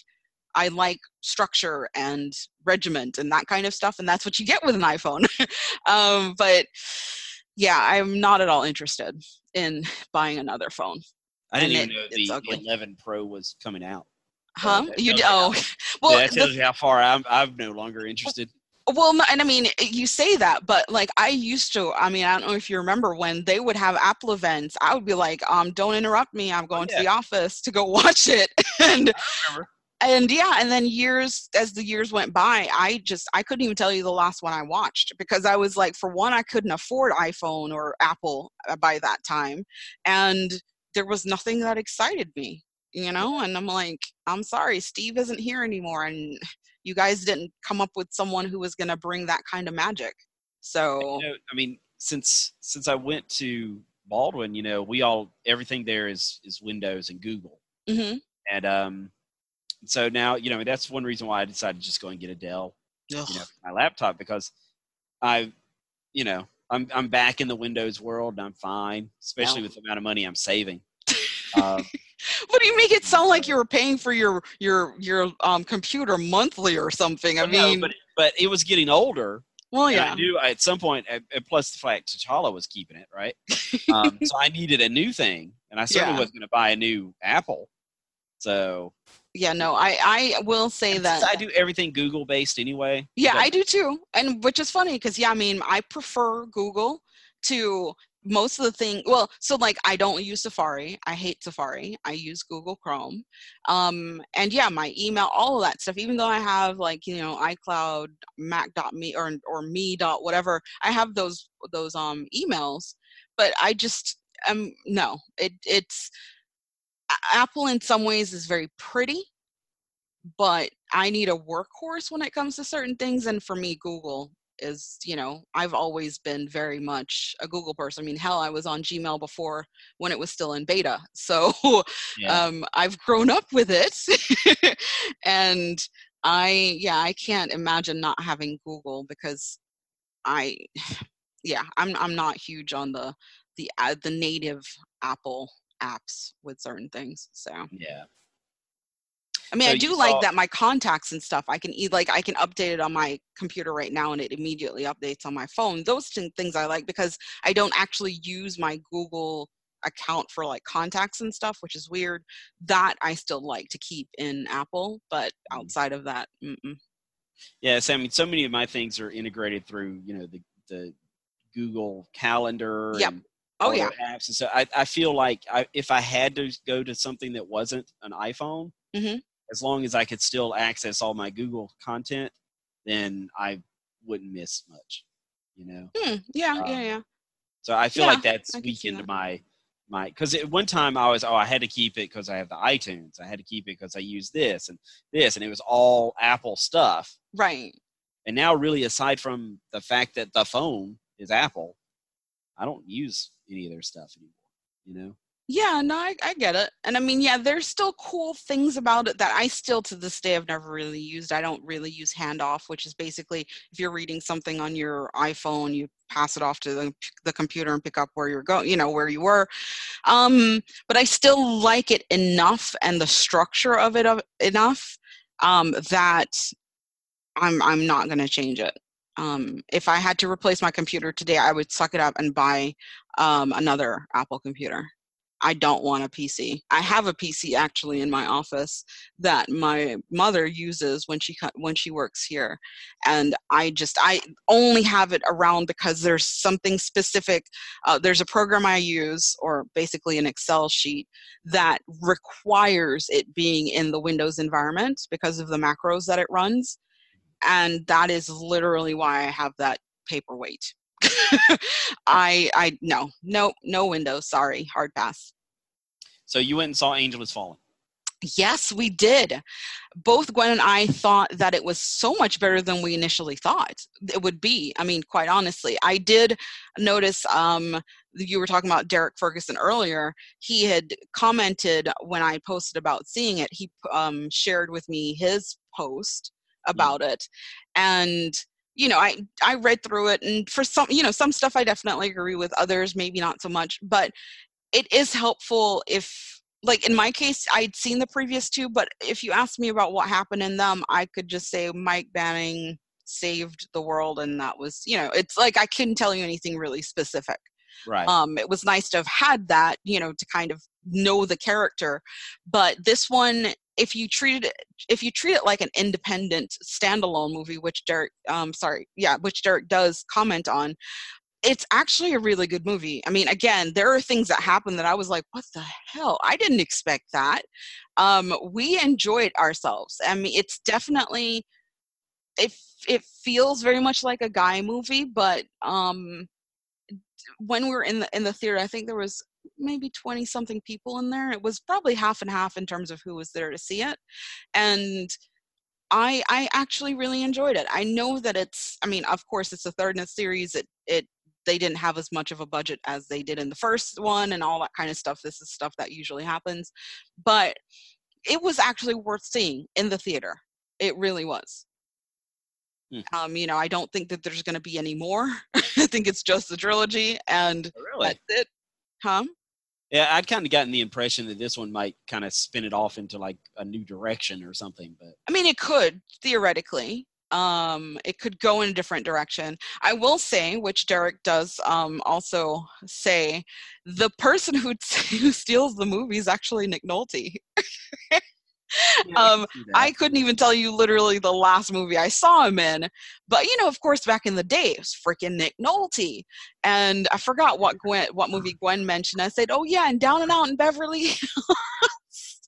I like structure and regiment and that kind of stuff, and that's what you get with an iPhone. um, but yeah, I'm not at all interested in buying another phone. I didn't and even it, know the, the eleven Pro was coming out. Huh? So you d- oh, well, that tells the, you how far I'm. I'm no longer interested. Well, and I mean, you say that, but like I used to, I mean, I don't know if you remember when they would have Apple events, I would be like, um, don't interrupt me. I'm going oh, yeah. to the office to go watch it. and and yeah. And then years, as the years went by, I just, I couldn't even tell you the last one I watched, because I was like, for one, I couldn't afford iPhone or Apple by that time. And there was nothing that excited me, you know? And I'm like, I'm sorry, Steve isn't here anymore. And you guys didn't come up with someone who was going to bring that kind of magic. So, you know, I mean, since, since I went to Baldwin, you know, we all, everything there is, is Windows and Google. Mm-hmm. And, um, so now, you know, that's one reason why I decided to just go and get a Dell, you know, for my laptop, because I, you know, I'm, I'm back in the Windows world and I'm fine, especially wow. with the amount of money I'm saving. Um, But you make it sound like you were paying for your your your um, computer monthly or something. I well, mean, no, but, but it was getting older. Well, yeah. I knew I, at some point, I, plus the fact T'Challa was keeping it, right? um, so I needed a new thing, and I certainly yeah. wasn't going to buy a new Apple. So. Yeah, no, I, I will say and that. I do everything Google based anyway. Yeah, I do too, and which is funny because yeah, I mean, I prefer Google to. Most of the thing, well, so like I don't use Safari. I hate Safari. I use Google Chrome. Um, and yeah, my email, all of that stuff, even though I have like, you know, iCloud, Mac.me or, or me dot whatever, I have those, those, um, emails, but I just, um, no, it, it's Apple in some ways is very pretty, but I need a workhorse when it comes to certain things. And for me, Google is, you know, I've always been very much a Google person. I mean, hell, I was on Gmail before when it was still in beta. So yeah. um, I've grown up with it. And I, yeah, I can't imagine not having Google because I, yeah, I'm I'm not huge on the, the, uh, the native Apple apps with certain things. So, yeah. I mean, so I do like saw- that my contacts and stuff, I can eat, like I can update it on my computer right now and it immediately updates on my phone. Those t- things I like because I don't actually use my Google account for like contacts and stuff, which is weird. That I still like to keep in Apple, but outside of that, mm-mm. Yeah, so I mean, so many of my things are integrated through, you know, the, the Google Calendar yep. and oh, yeah. apps. And so I, I feel like I, if I had to go to something that wasn't an iPhone, mm-hmm. as long as I could still access all my Google content, then I wouldn't miss much, you know? Hmm. Yeah, um, yeah, yeah. So I feel yeah, like that's weakened that. my, my, because at one time I was, oh, I had to keep it because I have the iTunes. I had to keep it because I use this and this, and it was all Apple stuff. Right. And now really, aside from the fact that the phone is Apple, I don't use any of their stuff anymore, you know? Yeah, no, I, I get it. And I mean, yeah, there's still cool things about it that I still to this day have never really used. I don't really use handoff, which is basically if you're reading something on your iPhone, you pass it off to the, the computer and pick up where you're going, you know, where you were. Um, but I still like it enough and the structure of it of, enough um, that I'm I'm not going to change it. Um, if I had to replace my computer today, I would suck it up and buy um, another Apple computer. I don't want a P C. I have a P C actually in my office that my mother uses when she when she works here. And I just, I only have it around because there's something specific. Uh, there's a program I use, or basically an Excel sheet, that requires it being in the Windows environment because of the macros that it runs. And that is literally why I have that paperweight. I, I, no, no, no window. Sorry. Hard pass. So you went and saw Angel Has Fallen. Yes, we did. Both Gwen and I thought that it was so much better than we initially thought it would be. I mean, quite honestly, I did notice, um, you were talking about Derek Ferguson earlier. He had commented when I posted about seeing it, he um, shared with me his post about mm-hmm. it. And, you know, I, I read through it, and for some, you know, some stuff I definitely agree with, others maybe not so much, but it is helpful if, like in my case, I'd seen the previous two, but if you asked me about what happened in them, I could just say Mike Banning saved the world, and that was, you know, it's like I couldn't tell you anything really specific. Right. Um, it was nice to have had that, you know, to kind of know the character. But this one, if you treat it, if you treat it like an independent standalone movie, which Derek, um, sorry, yeah, which Derek does comment on, it's actually a really good movie. I mean, again, there are things that happen that I was like, what the hell? I didn't expect that. Um, we enjoyed ourselves. I mean, it's definitely, it, it feels very much like a guy movie, but um, when we were in the, in the theater, I think there was maybe twenty something people in there. It was probably half and half in terms of who was there to see it. And I, I actually really enjoyed it. I know that it's, I mean, of course it's the third in a series. It, it, they didn't have as much of a budget as they did in the first one and all that kind of stuff. This is stuff that usually happens, but it was actually worth seeing in the theater. It really was. Mm. Um, you know, I don't think that there's going to be any more. I think it's just the trilogy, and oh, really? That's it. Huh? Yeah. I'd kind of gotten the impression that this one might kind of spin it off into like a new direction or something, but I mean, it could theoretically. Um, it could go in a different direction. I will say, which Derek does um, also say, the person who, t- who steals the movie is actually Nick Nolte. um, I couldn't even tell you literally the last movie I saw him in. But, you know, of course, back in the day, it was freaking Nick Nolte. And I forgot what Gwen, what movie Gwen mentioned. I said, oh, yeah, and Down and Out in Beverly Hills.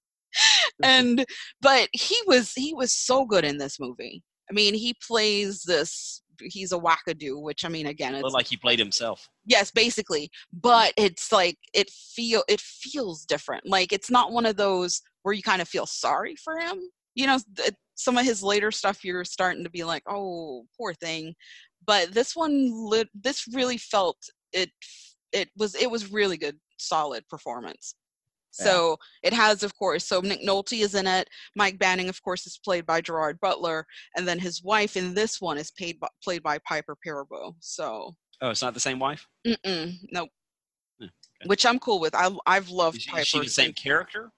and, but he was he was so good in this movie. I mean, he plays this, he's a wackadoo, which I mean, again, it's like he played himself. Yes, basically. But it's like, it feel, it feels different. Like, it's not one of those where you kind of feel sorry for him. You know, th- some of his later stuff, you're starting to be like, oh, poor thing. But this one, li- this really felt, it, it was, it was really good, solid performance. So it has, of course, so Nick Nolte is in it. Mike Banning, of course, is played by Gerard Butler. And then his wife in this one is paid by, played by Piper Perabo. So. Oh, it's not the same wife? Mm-mm. Nope. Oh, okay. Which I'm cool with. I, I've loved is, Piper. Is she the same character?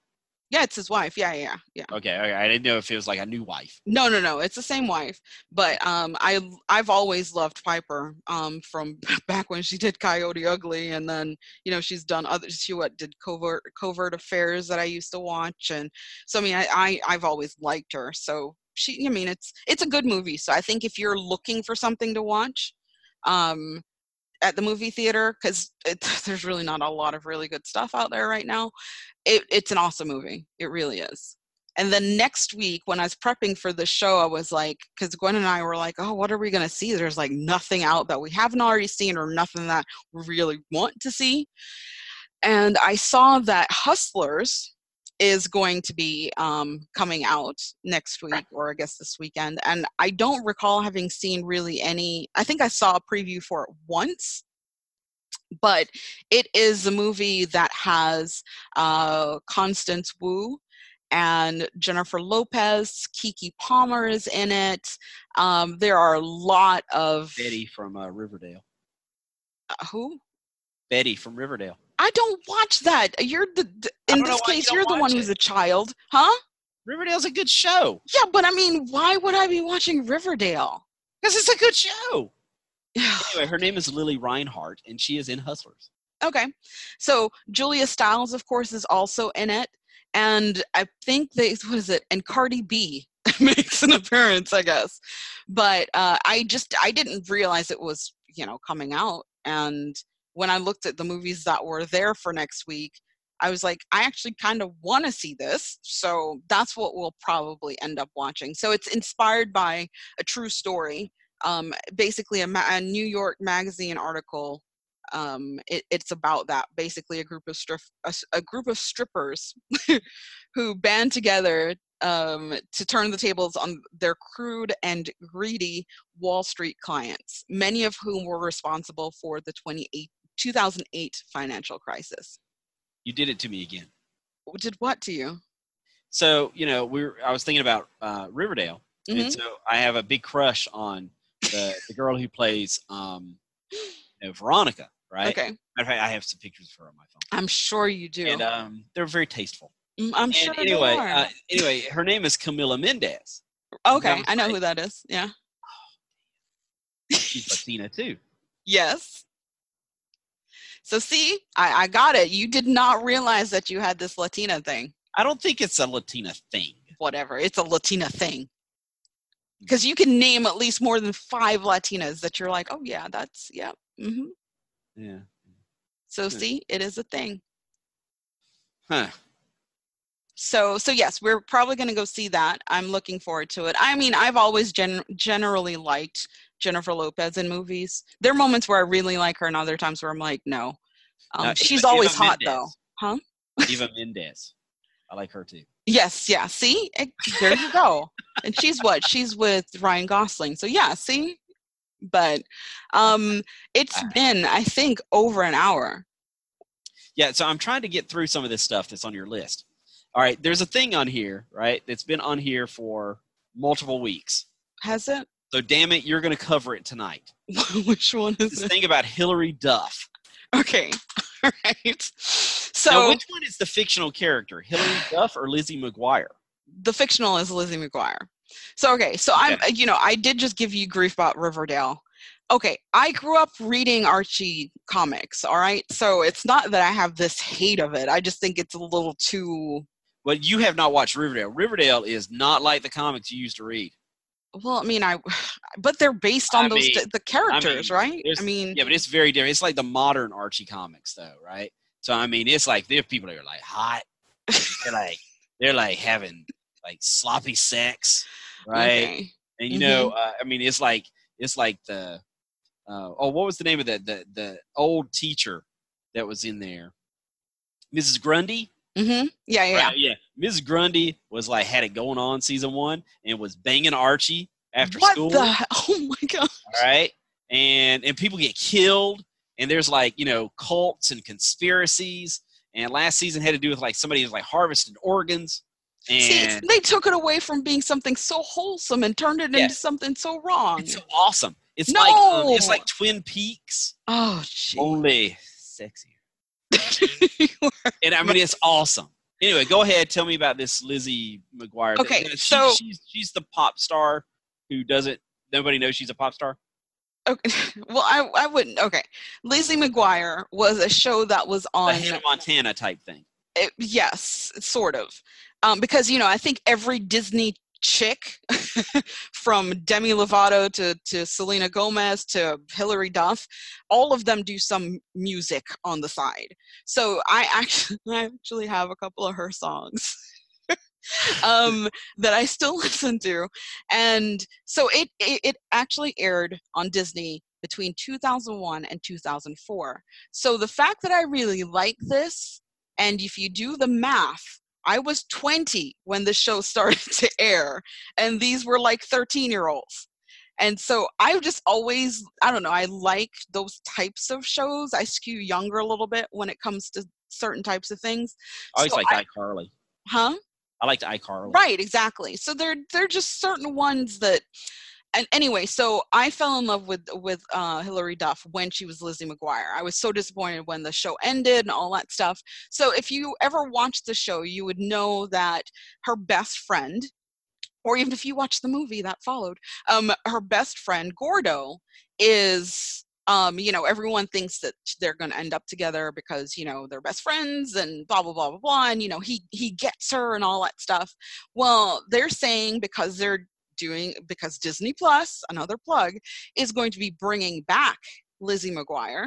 Yeah, it's his wife. Yeah, yeah, yeah. Okay, okay. I didn't know if it was like a new wife. No, no, no. It's the same wife. But um, I, I've always loved Piper um, from back when she did Coyote Ugly. And then, you know, she's done other, she what, did covert covert affairs that I used to watch. And so, I mean, I, I, I've always liked her. So she, I mean, it's, it's a good movie. So I think if you're looking for something to watch um, at the movie theater, because there's really not a lot of really good stuff out there right now. It, it's an awesome movie. It really is. And then next week when I was prepping for the show, I was like, because Gwen and I were like, oh, what are we going to see? There's like nothing out that we haven't already seen or nothing that we really want to see. And I saw that Hustlers is going to be um, coming out next week, or I guess this weekend. And I don't recall having seen really any, I think I saw a preview for it once. But it is a movie that has uh, Constance Wu and Jennifer Lopez. Keke Palmer is in it. Um, there are a lot of... Betty from uh, Riverdale. Uh, who? Betty from Riverdale. I don't watch that. You're the In this case, you you're the one who's it. a child. Huh? Riverdale's a good show. Yeah, but I mean, why would I be watching Riverdale? Because it's a good show. Anyway, her name is Lily Reinhart, and she is in Hustlers. Okay. So Julia Stiles, of course, is also in it. And I think they, what is it? And Cardi B makes an appearance, I guess. But uh, I just, I didn't realize it was, you know, coming out. And when I looked at the movies that were there for next week, I was like, I actually kind of want to see this. So that's what we'll probably end up watching. So it's inspired by a true story. um, basically a, ma- a New York magazine article. Um, it, it's about that, basically a group of strip, a, a group of strippers who band together um, to turn the tables on their crude and greedy Wall Street clients, many of whom were responsible for the two thousand eight financial crisis. You did it to me again. Did what to you? So, you know, we were, I was thinking about uh, Riverdale, mm-hmm. and so I have a big crush on the, the girl who plays um, you know, Veronica, right? Okay. Matter of fact, I have some pictures of her on my phone. I'm sure you do. And um, they're very tasteful. I'm and sure anyway, they are. Uh, anyway, her name is Camila Mendez. Okay, I know like, who that is, yeah. Oh, she's Latina, too. Yes. So, see, I, I got it. You did not realize that you had this Latina thing. I don't think it's a Latina thing. Whatever. It's a Latina thing. Because you can name at least more than five Latinas that you're like, oh, yeah, that's, yeah. Mm-hmm. Yeah. So, yeah. See, it is a thing. Huh. So, so yes, we're probably going to go see that. I'm looking forward to it. I mean, I've always gen- generally liked Jennifer Lopez in movies. There are moments where I really like her and other times where I'm like, no. Um, no she's Eva, always Eva hot, Mendez. Though. Huh? Eva Mendez. I like her too. Yes, yeah. See? It, there you go. And she's what? She's with Ryan Gosling. So yeah, see? But um, it's been, I think, over an hour. Yeah, so I'm trying to get through some of this stuff that's on your list. All right, there's a thing on here, right? That's been on here for multiple weeks. Has it? So damn it, you're going to cover it tonight. Which one is this it? This thing about Hillary Duff. Okay, all right. So now, which one is the fictional character, Hillary Duff or Lizzie McGuire? The fictional is Lizzie McGuire. So, okay, so okay. I'm, you know, I did just give you grief about Riverdale. Okay, I grew up reading Archie comics, all right? So it's not that I have this hate of it. I just think it's a little too... Well, you have not watched Riverdale. Riverdale is not like the comics you used to read. Well, I mean, I, but they're based on I those mean, th- the characters, I mean, right? I mean, yeah, but it's very different. It's like the modern Archie comics, though, right? So I mean, it's like there are people that are like hot. they're like they're like having like sloppy sex, right? Okay. And you mm-hmm. know, uh, I mean, it's like it's like the uh, oh, what was the name of that the the old teacher that was in there, Missus Grundy. Mm-hmm. Yeah, yeah, right, yeah. Missus Grundy was like had it going on season one and was banging Archie after what school. The, oh my god! All right, and and people get killed, and there's like you know cults and conspiracies. And last season had to do with like somebody was like harvesting organs. And see, they took it away from being something so wholesome and turned it yeah. into something so wrong. It's so awesome. It's no. like um, it's like Twin Peaks. Oh, geez. Only sexier. And I mean, it's awesome. Anyway, go ahead. Tell me about this Lizzie McGuire. Okay, she, so she's, she's the pop star who doesn't. Nobody knows she's a pop star. Okay. Well, I I wouldn't. Okay, Lizzie McGuire was a show that was on the Hannah Montana type thing. It, yes, sort of. Um, because you know, I think every Disney chick, from Demi Lovato to, to Selena Gomez to Hillary Duff, all of them do some music on the side. So I actually, I actually have a couple of her songs um, that I still listen to. And so it, it, it actually aired on Disney between two thousand one and two thousand four. So the fact that I really like this, and if you do the math, I was twenty when the show started to air, and these were like thirteen-year-olds. And so I've just always, I don't know, I like those types of shows. I skew younger a little bit when it comes to certain types of things. I always so liked I, iCarly. Huh? I liked iCarly. Right, exactly. So there, there are just certain ones that, and anyway, so I fell in love with, with uh, Hillary Duff when she was Lizzie McGuire. I was so disappointed when the show ended and all that stuff. So if you ever watched the show, you would know that her best friend, or even if you watched the movie that followed, um, her best friend, Gordo, is... Um, you know, everyone thinks that they're going to end up together because, you know, they're best friends and blah, blah, blah, blah, blah. And, you know, he, he gets her and all that stuff. Well, they're saying because they're doing, because Disney Plus, another plug, is going to be bringing back Lizzie McGuire.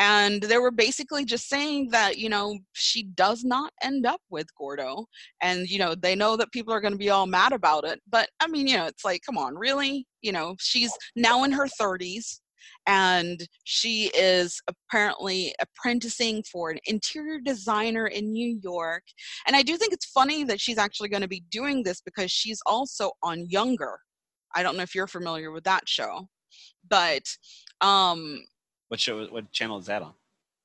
And they were basically just saying that, you know, she does not end up with Gordo. And, you know, they know that people are going to be all mad about it. But, I mean, you know, it's like, come on, really? You know, she's now in her thirties. And she is apparently apprenticing for an interior designer in New York. And I do think it's funny that she's actually going to be doing this because she's also on Younger. I don't know if you're familiar with that show, but um, what show? What channel is that on?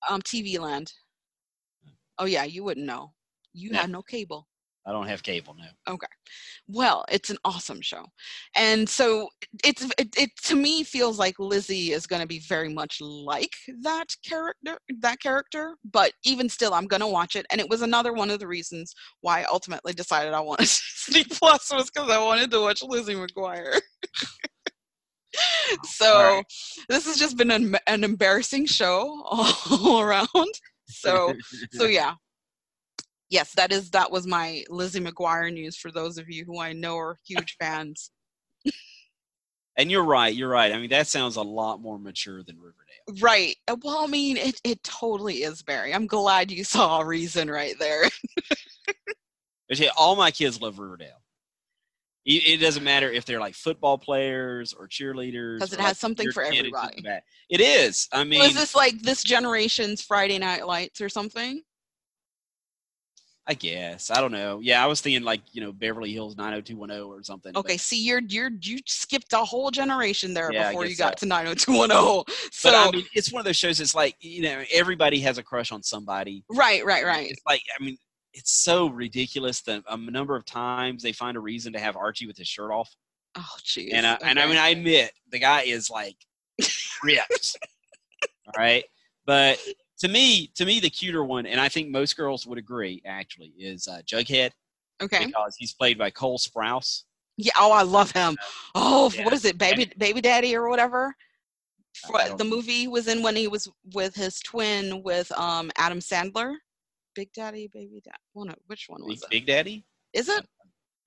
Um, T V Land. Oh yeah, you wouldn't know. You no. have no cable. I don't have cable now. Okay. Well, it's an awesome show. And so it's it, it to me feels like Lizzie is going to be very much like that character, that character, but even still I'm going to watch it. And it was another one of the reasons why I ultimately decided I wanted Disney Plus was because I wanted to watch Lizzie McGuire. So right. This has just been an, an embarrassing show all around. So, so yeah. Yes, that is that was my Lizzie McGuire news for those of you who I know are huge fans. And you're right, you're right. I mean, that sounds a lot more mature than Riverdale. Right. Well, I mean, it, it totally is, Barry. I'm glad you saw a reason right there. All my kids love Riverdale. It, it doesn't matter if they're like football players or cheerleaders. Because it has like something for everybody. It is. I mean. Was this like this generation's Friday Night Lights or something? I guess. I don't know. Yeah, I was thinking like, you know, Beverly Hills nine oh two one oh or something. Okay, but, see, you're you're you skipped a whole generation there yeah, before you got so. to nine oh two one oh. So but, I mean, it's one of those shows that's like, you know, everybody has a crush on somebody. Right, right, right. It's like, I mean, it's so ridiculous that a number of times they find a reason to have Archie with his shirt off. Oh, jeez. And, okay. and I mean, I admit, the guy is like ripped. All right? But To me, to me, the cuter one, and I think most girls would agree, actually, is uh, Jughead. Okay. Because he's played by Cole Sprouse. Yeah. Oh, I love him. Oh, yeah. What is it, Baby Baby Daddy or whatever? The movie was in when he was with his twin with um Adam Sandler. Big Daddy, Baby Daddy. Well, no, which one was it? Big Daddy? Is it?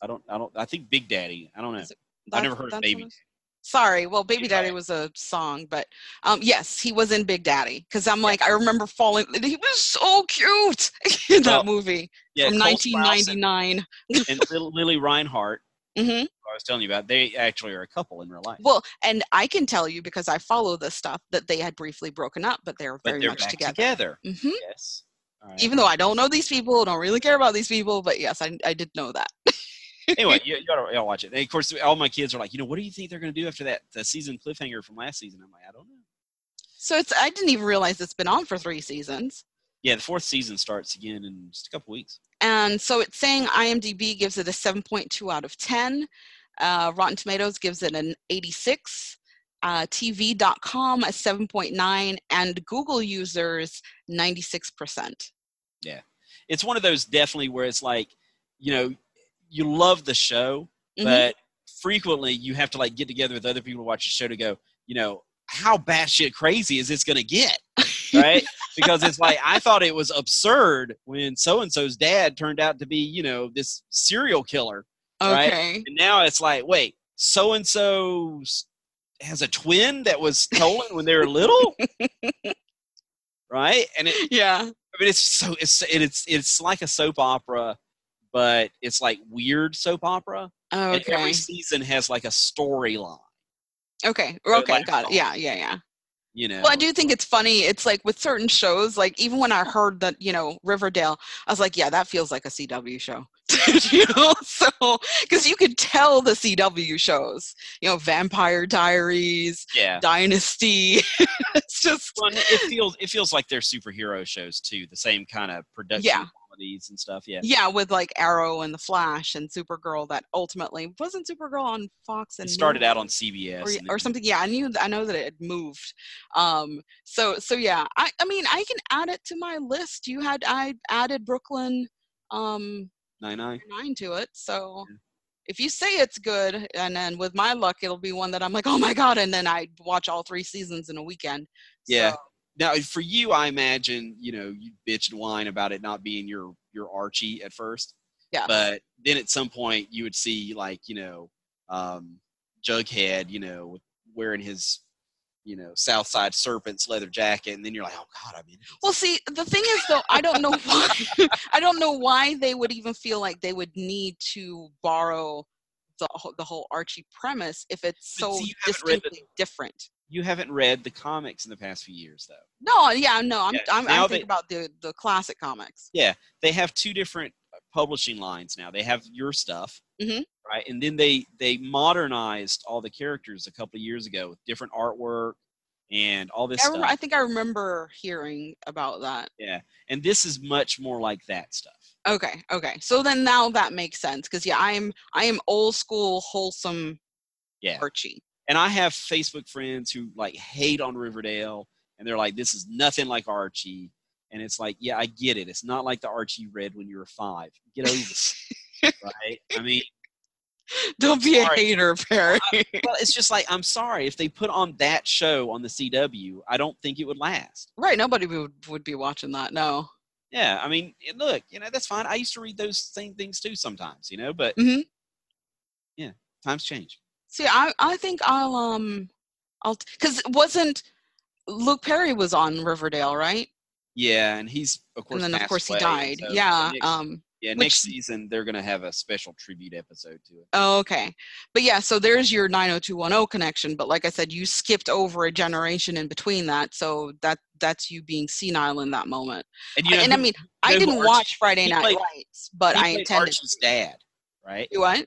I don't. I don't. I think Big Daddy. I don't know. I never heard of Baby Daddy. Sorry. Well, Baby Daddy was a song, but um, yes, he was in Big Daddy because I'm like, I remember falling. He was so cute in that well, movie yeah, from Cole nineteen ninety-nine. And, and Lily Reinhart, mm-hmm. I was telling you about, they actually are a couple in real life. Well, and I can tell you because I follow this stuff that they had briefly broken up, but they're very but they're much back together. together. Mm-hmm. Yes. All right. Even though I don't know these people, don't really care about these people, but yes, I, I did know that. Anyway, you, you, ought to, you ought to watch it. And of course, all my kids are like, you know, what do you think they're going to do after that the season cliffhanger from last season? I'm like, I don't know. So it's I didn't even realize it's been on for three seasons. Yeah, the fourth season starts again in just a couple weeks. And so it's saying IMDb gives it a seven point two out of ten. Uh, Rotten Tomatoes gives it an eighty-six. Uh, T V dot com a seven point nine. And Google users, ninety-six percent. Yeah. It's one of those definitely where it's like, you know, you love the show, but mm-hmm. frequently you have to like get together with other people to watch the show to go, you know, how batshit crazy is this going to get? Right. Because it's like, I thought it was absurd when so-and-so's dad turned out to be, you know, this serial killer. Okay. Right? And now it's like, wait, so-and-so has a twin that was stolen when they were little. Right. And it, yeah, I mean, it's so it's, it's, it's like a soap opera, but it's like weird soap opera. Oh, okay. And every season has like a storyline. Okay. So okay. Like, got it. Yeah. Yeah. Yeah. You know, well, I do think it's funny. It's like with certain shows, like even when I heard that, you know, Riverdale, I was like, yeah, that feels like a C W show, you know? So, cause you could tell the C W shows, you know, Vampire Diaries, yeah. Dynasty. It's just, well, it feels, it feels like they're superhero shows too. The same kind of production. Yeah. And stuff, yeah. Yeah, with like Arrow and The Flash and Supergirl. That ultimately wasn't Supergirl on Fox and it started out on C B S or, or something. Yeah, I knew I know that it had moved. Um, so so yeah, I, I mean I can add it to my list. You had I added Brooklyn um, Nine-Nine Nine to it. So yeah. If you say it's good, and then with my luck, it'll be one that I'm like, oh my god, and then I watch all three seasons in a weekend. Yeah. So, now, for you, I imagine, you know, you bitch and whine about it not being your, your Archie at first. Yeah. But then at some point you would see, like, you know, um, Jughead, you know, wearing his you know, South Side Serpents leather jacket, and then you're like, oh God, I mean. Well, see, the thing is though, I don't know why, I don't know why they would even feel like they would need to borrow the the whole Archie premise if it's so see, distinctly the, different. You haven't read the comics in the past few years, though. No, yeah, no, I'm yeah, I'm, I'm thinking they, about the the classic comics. Yeah, they have two different publishing lines now. They have your stuff. Mm-hmm. Right, and then they, they modernized all the characters a couple of years ago with different artwork and all this I remember, stuff. I think I remember hearing about that. Yeah, and this is much more like that stuff. Okay, okay. So then now that makes sense because yeah, I'm I am old school wholesome. Yeah, Archie. And I have Facebook friends who like hate on Riverdale, and they're like, "This is nothing like Archie." And it's like, yeah, I get it. It's not like the Archie you read when you were five. Get over it, right? I mean. Don't I'm be sorry. a hater, Perry. I, well, it's just like, I'm sorry. If they put on that show on the C W, I don't think it would last. Right. Nobody would, would be watching that, no. Yeah. I mean, look, you know, that's fine. I used to read those same things too sometimes, you know, but mm-hmm. yeah, times change. See, I, I think I'll, um, I'll, because it wasn't, Luke Perry was on Riverdale, right? Yeah. And he's, of course, and then of course away, he died. So yeah. Nick's, um. Yeah, Which, next season, they're going to have a special tribute episode to it. Oh, okay. But yeah, so there's your nine oh two one oh connection. But like I said, you skipped over a generation in between that. So that that's you being senile in that moment. And, you know I, and who, I mean, I didn't Archie, watch Friday Night played, Lights, but I intended. He played Archie's dad, right? What?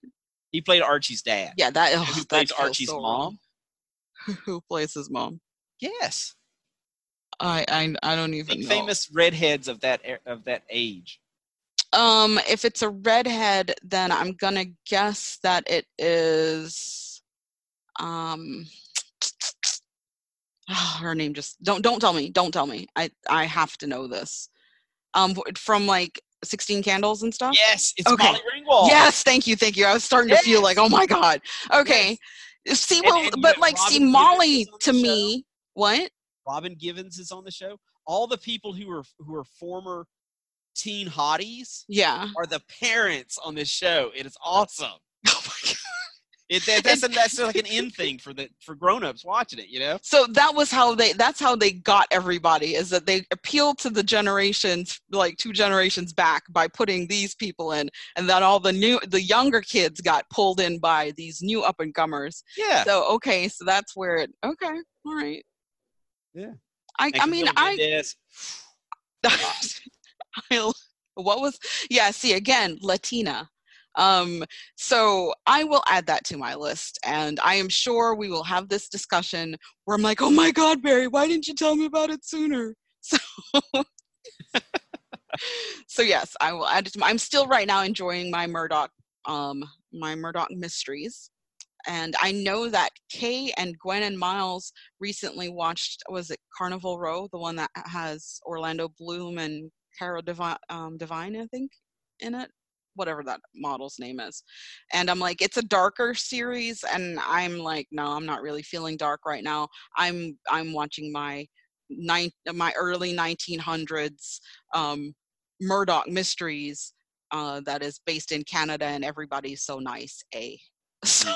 He played Archie's dad. Yeah, that. Oh, who plays Archie's so mom? Who plays his mom? Yes. I I, I don't even the know. Famous redheads of that of that age. Um, if it's a redhead, then I'm gonna guess that it is, um, oh, her name just, don't, don't tell me, don't tell me. I, I have to know this. Um, from like sixteen Candles and stuff? Yes, it's okay. Molly Ringwald. Yes, thank you, thank you. I was starting yes. to feel like, oh my God. Okay. Yes. See, well, and, and but like, Robin see, Givens Molly to me, what? Robin Givens is on the show. All the people who are, who are former teen hotties yeah. are the parents on this show. It is awesome. Oh my God. It, that, that's, and, a, that's like an end thing for the for grown-ups watching it, you know? So that was how they, that's how they got everybody, is that they appealed to the generations, like two generations back, by putting these people in, and then all the new, the younger kids got pulled in by these new up-and-comers. Yeah. So, okay, so that's where it, okay, all right. Yeah. I, I mean, I... I'll, what was yeah see again Latina um so I will add that to my list, and I am sure we will have this discussion where I'm like, oh my God, Barry, why didn't you tell me about it sooner? So so yes, I will add it to my, I'm still right now enjoying my Murdoch um my Murdoch mysteries, and I know that Kay and Gwen and Miles recently watched, was it Carnival Row, the one that has Orlando Bloom and Carol Devine, um, Devine, I think, in it, whatever that model's name is. And I'm like, it's a darker series, and I'm like, no, I'm not really feeling dark right now. I'm I'm watching my nine, my early nineteen hundreds um, Murdoch mysteries uh, that is based in Canada, and everybody's so nice, eh? So,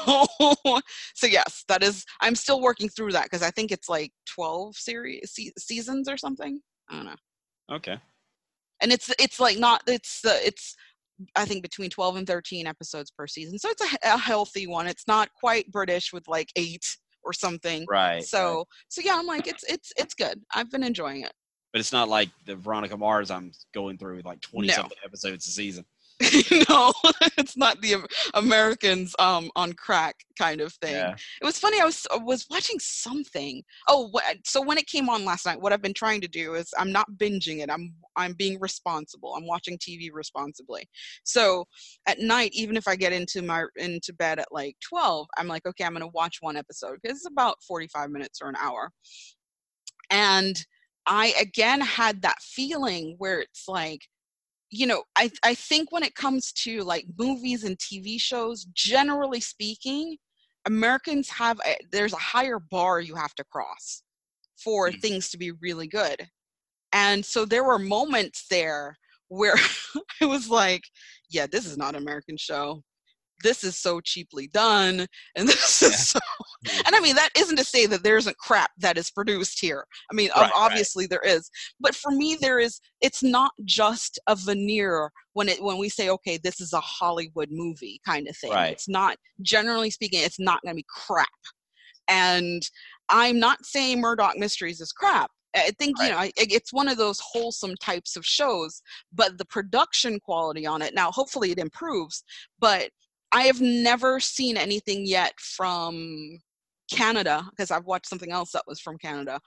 so yes, that is. I'm still working through that because I think it's like twelve series se- seasons or something. I don't know. Okay. And it's it's like not it's uh, it's I think between twelve and thirteen episodes per season, so it's a, a healthy one. It's not quite British with like eight or something, right? So right. so yeah, I'm like it's it's it's good. I've been enjoying it. But it's not like the Veronica Mars I'm going through with like twenty no. something episodes a season. No, it's not the Americans um, on crack kind of thing. Yeah. It was funny. I was I was watching something. Oh, wh- so when it came on last night, what I've been trying to do is I'm not binging it. I'm I'm being responsible. I'm watching T V responsibly. So at night, even if I get into my into bed at like twelve, I'm like, okay, I'm gonna watch one episode because it's about forty-five minutes or an hour. And I again had that feeling where it's like, you know, I I think when it comes to like movies and T V shows, generally speaking, Americans have, a, there's a higher bar you have to cross for mm. things to be really good. And so there were moments there where I was like, yeah, this is not an American show. this is so cheaply done, and this yeah. is so, and I mean, that isn't to say that there isn't crap that is produced here. I mean, right, obviously right. there is, but for me, there is, it's not just a veneer when it, when we say, okay, this is a Hollywood movie kind of thing. Right. It's not, generally speaking, it's not going to be crap. And I'm not saying Murdoch Mysteries is crap. I think, right. you know, I, it's one of those wholesome types of shows, but the production quality on it, now hopefully it improves, but I have never seen anything yet from Canada, because I've watched something else that was from Canada,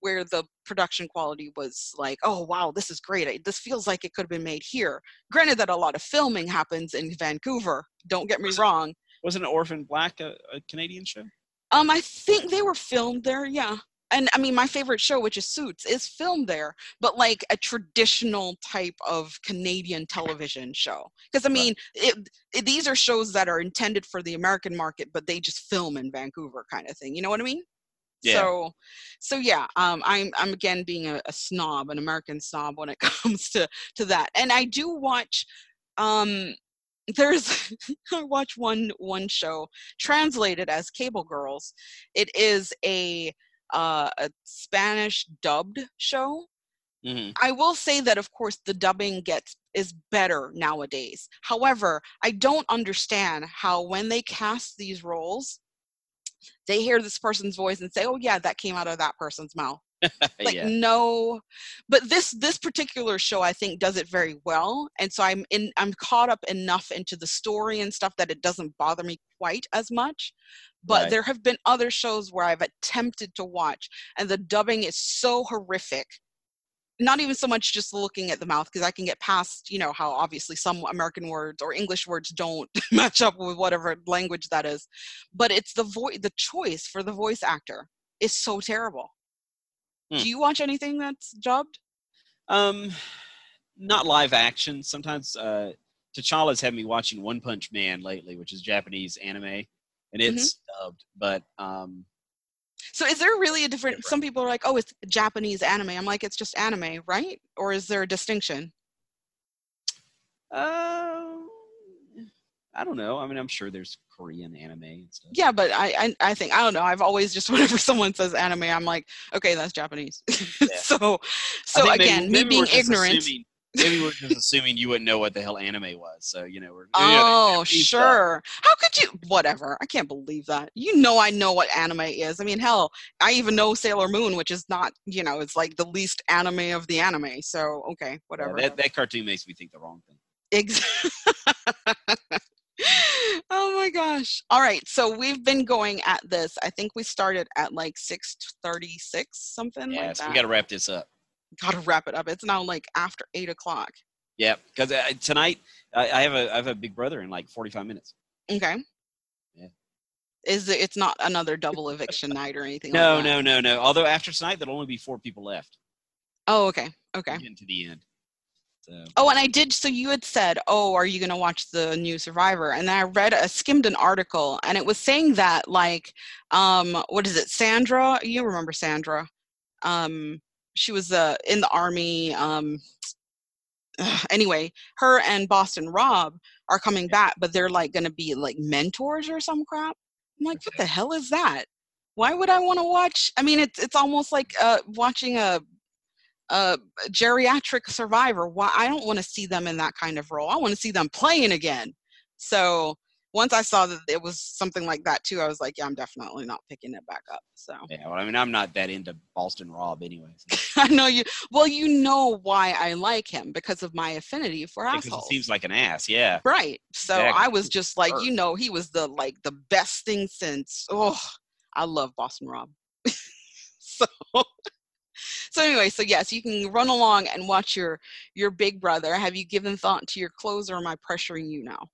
where the production quality was like, oh, wow, this is great. I, this feels like it could have been made here. Granted that a lot of filming happens in Vancouver, don't get me was wrong. It, wasn't Orphan Black a, a Canadian show? Um, I think they were filmed there, yeah. And I mean, my favorite show, which is Suits, is filmed there, but like a traditional type of Canadian television show. Because I mean, right. it, it, these are shows that are intended for the American market, but they just film in Vancouver kind of thing. You know what I mean? Yeah. So, so yeah, um, I'm, I'm again being a, a snob, an American snob when it comes to, to that. And I do watch, um, there's, I watch one, one show translated as Cable Girls. It is a, Uh, a Spanish dubbed show. Mm-hmm. I will say that, of course, the dubbing gets is better nowadays. However, I don't understand how when they cast these roles, they hear this person's voice and say, "Oh yeah, that came out of that person's mouth." Like yeah. no, but this this particular show I think does it very well, and so I'm in I'm caught up enough into the story and stuff that it doesn't bother me quite as much. But right. there have been other shows where I've attempted to watch, and the dubbing is so horrific. Not even so much just looking at the mouth, because I can get past, you know, how obviously some American words or English words don't match up with whatever language that is. But it's the voice, the choice for the voice actor is so terrible. Hmm. Do you watch anything that's dubbed? Um, not live action. Sometimes uh, T'Challa's had me watching One Punch Man lately, which is Japanese anime. And it's mm-hmm. dubbed, but um so is there really a different some people are like, oh, it's Japanese anime. I'm like, it's just anime, right? Or is there a distinction? Uh, I don't know. I mean, I'm sure there's Korean anime and stuff. Yeah, but I I, I think I don't know. I've always just whenever someone says anime, I'm like, okay, that's Japanese. Yeah. so so maybe, again, maybe me being ignorant. Assuming- Maybe we're just assuming you wouldn't know what the hell anime was, so you know. We're, you oh, know, sure. Stuff. How could you? Whatever. I can't believe that. You know, I know what anime is. I mean, hell, I even know Sailor Moon, which is not, you know, it's like the least anime of the anime. So okay, whatever. Yeah, that, that cartoon makes me think the wrong thing. Exactly. Oh my gosh! All right, so we've been going at this. I think we started at like six thirty-six, something yeah, like so that. Yes, we got to wrap this up. Gotta wrap it up. It's now like after eight o'clock. Yeah, because uh, tonight I, I have a I have a Big Brother in like forty-five minutes. Okay. Yeah. Is it, it's not another double eviction night or anything? No, like that. no, no, no. Although after tonight, there'll only be four people left. Oh, okay, okay. We're getting to the end. So. Oh, and I did. So you had said, "Oh, are you going to watch the new Survivor?" And I read, I skimmed an article, and it was saying that like, um, what is it, Sandra? You remember Sandra? Um. She was uh, in the army. Um, anyway, her and Boston Rob are coming back, but they're like going to be like mentors or some crap. I'm like, what the hell is that? Why would I want to watch? I mean, it's it's almost like uh, watching a, a geriatric Survivor. Why I don't want to see them in that kind of role. I want to see them playing again. So once I saw that it was something like that too, I was like, yeah, I'm definitely not picking it back up. So yeah, well, I mean, I'm not that into Boston Rob anyway. So. I know you. Well, you know why I like him because of my affinity for because assholes. Because he seems like an ass, yeah. Right. So exactly. I was just like, you know, he was the like the best thing since. Oh, I love Boston Rob. so. So anyway, so yes, you can run along and watch your your Big Brother. Have you given thought to your clothes, or am I pressuring you now?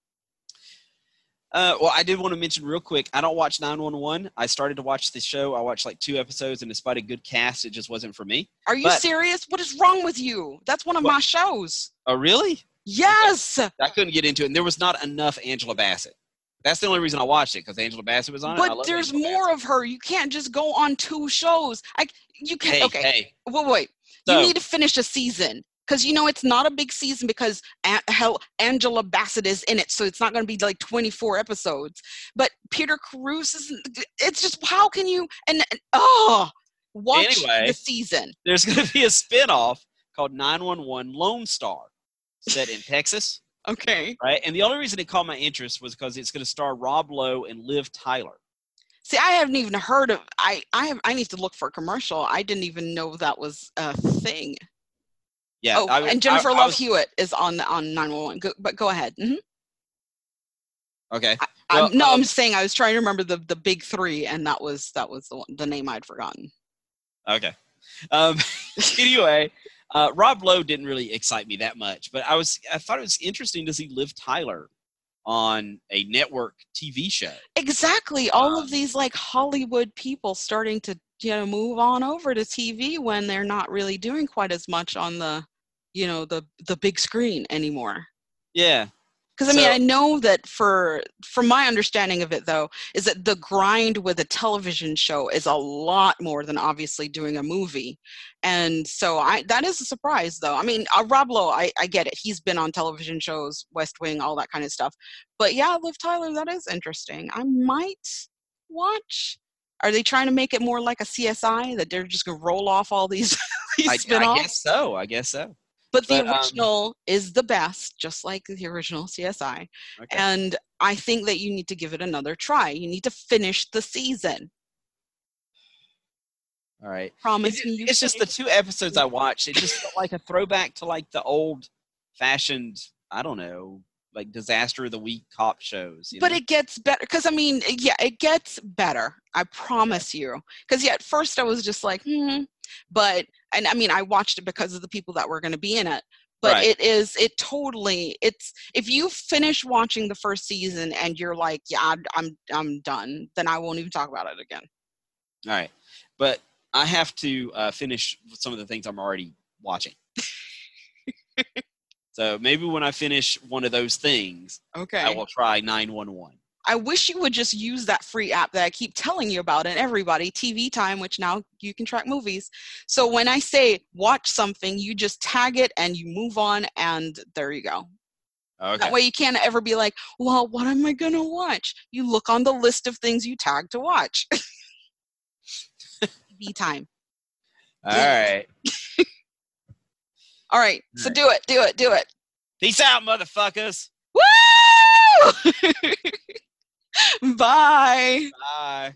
Uh, well, I did want to mention real quick, I don't watch nine one one. I started to watch the show. I watched like two episodes, and despite a good cast, it just wasn't for me. Are you but, serious? What is wrong with you? That's one of what? my shows. Oh, really? Yes. I, I couldn't get into it, and there was not enough Angela Bassett. That's the only reason I watched it, because Angela Bassett was on it. But there's Angela more Bassett. Of her. You can't just go on two shows. I, you can't. Hey, okay. Hey. Wait, wait. So, you need to finish a season. Because, you know, it's not a big season because a- hell, Angela Bassett is in it. So it's not going to be like twenty-four episodes. But Peter Carus is, it's just, how can you, and, and oh, watch anyway, the season. There's going to be a spinoff called nine one one Lone Star set in Texas. Okay. Right. And the only reason it caught my interest was because it's going to star Rob Lowe and Liv Tyler. See, I haven't even heard of, I, I, have, I need to look for a commercial. I didn't even know that was a thing. Yeah, oh, I, and Jennifer I, I Love was, Hewitt is on on nine one one. Go, but go ahead. Mm-hmm. Okay. I, well, I'm, no, um, I'm saying I was trying to remember the, the big three, and that was that was the, one, the name I'd forgotten. Okay. Um, anyway, uh, Rob Lowe didn't really excite me that much, but I was I thought it was interesting to see Liv Tyler on a network T V show. Exactly. All um, of these like Hollywood people starting to you know move on over to T V when they're not really doing quite as much on the. you know, the, the big screen anymore. Yeah. Because, I so, mean, I know that for, from my understanding of it, though, is that the grind with a television show is a lot more than obviously doing a movie. And so I that is a surprise, though. I mean, uh, Rob Lowe, I, I get it. He's been on television shows, West Wing, all that kind of stuff. But, yeah, Liv Tyler, that is interesting. I might watch. Are they trying to make it more like a C S I, that they're just going to roll off all these, these I, spinoffs? I guess so. I guess so. But the but, original um, is the best, just like the original C S I. Okay. And I think that you need to give it another try. You need to finish the season. All right. Promise it, me. You it's just the two episodes I watched. It just felt like a throwback to like the old fashioned, I don't know, like disaster of the week cop shows. You but know? It gets better. Because I mean, yeah, it gets better. I promise you. Because yeah, at first I was just like, hmm. But, and I mean, I watched it because of the people that were going to be in it, but right. it is, it totally, it's, if you finish watching the first season and you're like, yeah, I'm, I'm done, then I won't even talk about it again. All right. But I have to uh, finish some of the things I'm already watching. So maybe when I finish one of those things, okay, I will try nine one one. I wish you would just use that free app that I keep telling you about, and everybody, T V Time, which now you can track movies. So when I say watch something, you just tag it and you move on, and there you go. Okay. That way you can't ever be like, well, what am I going to watch? You look on the list of things you tag to watch. T V Time. All right. All right. So do it, do it, do it. Peace out, motherfuckers. Woo! Bye. Bye.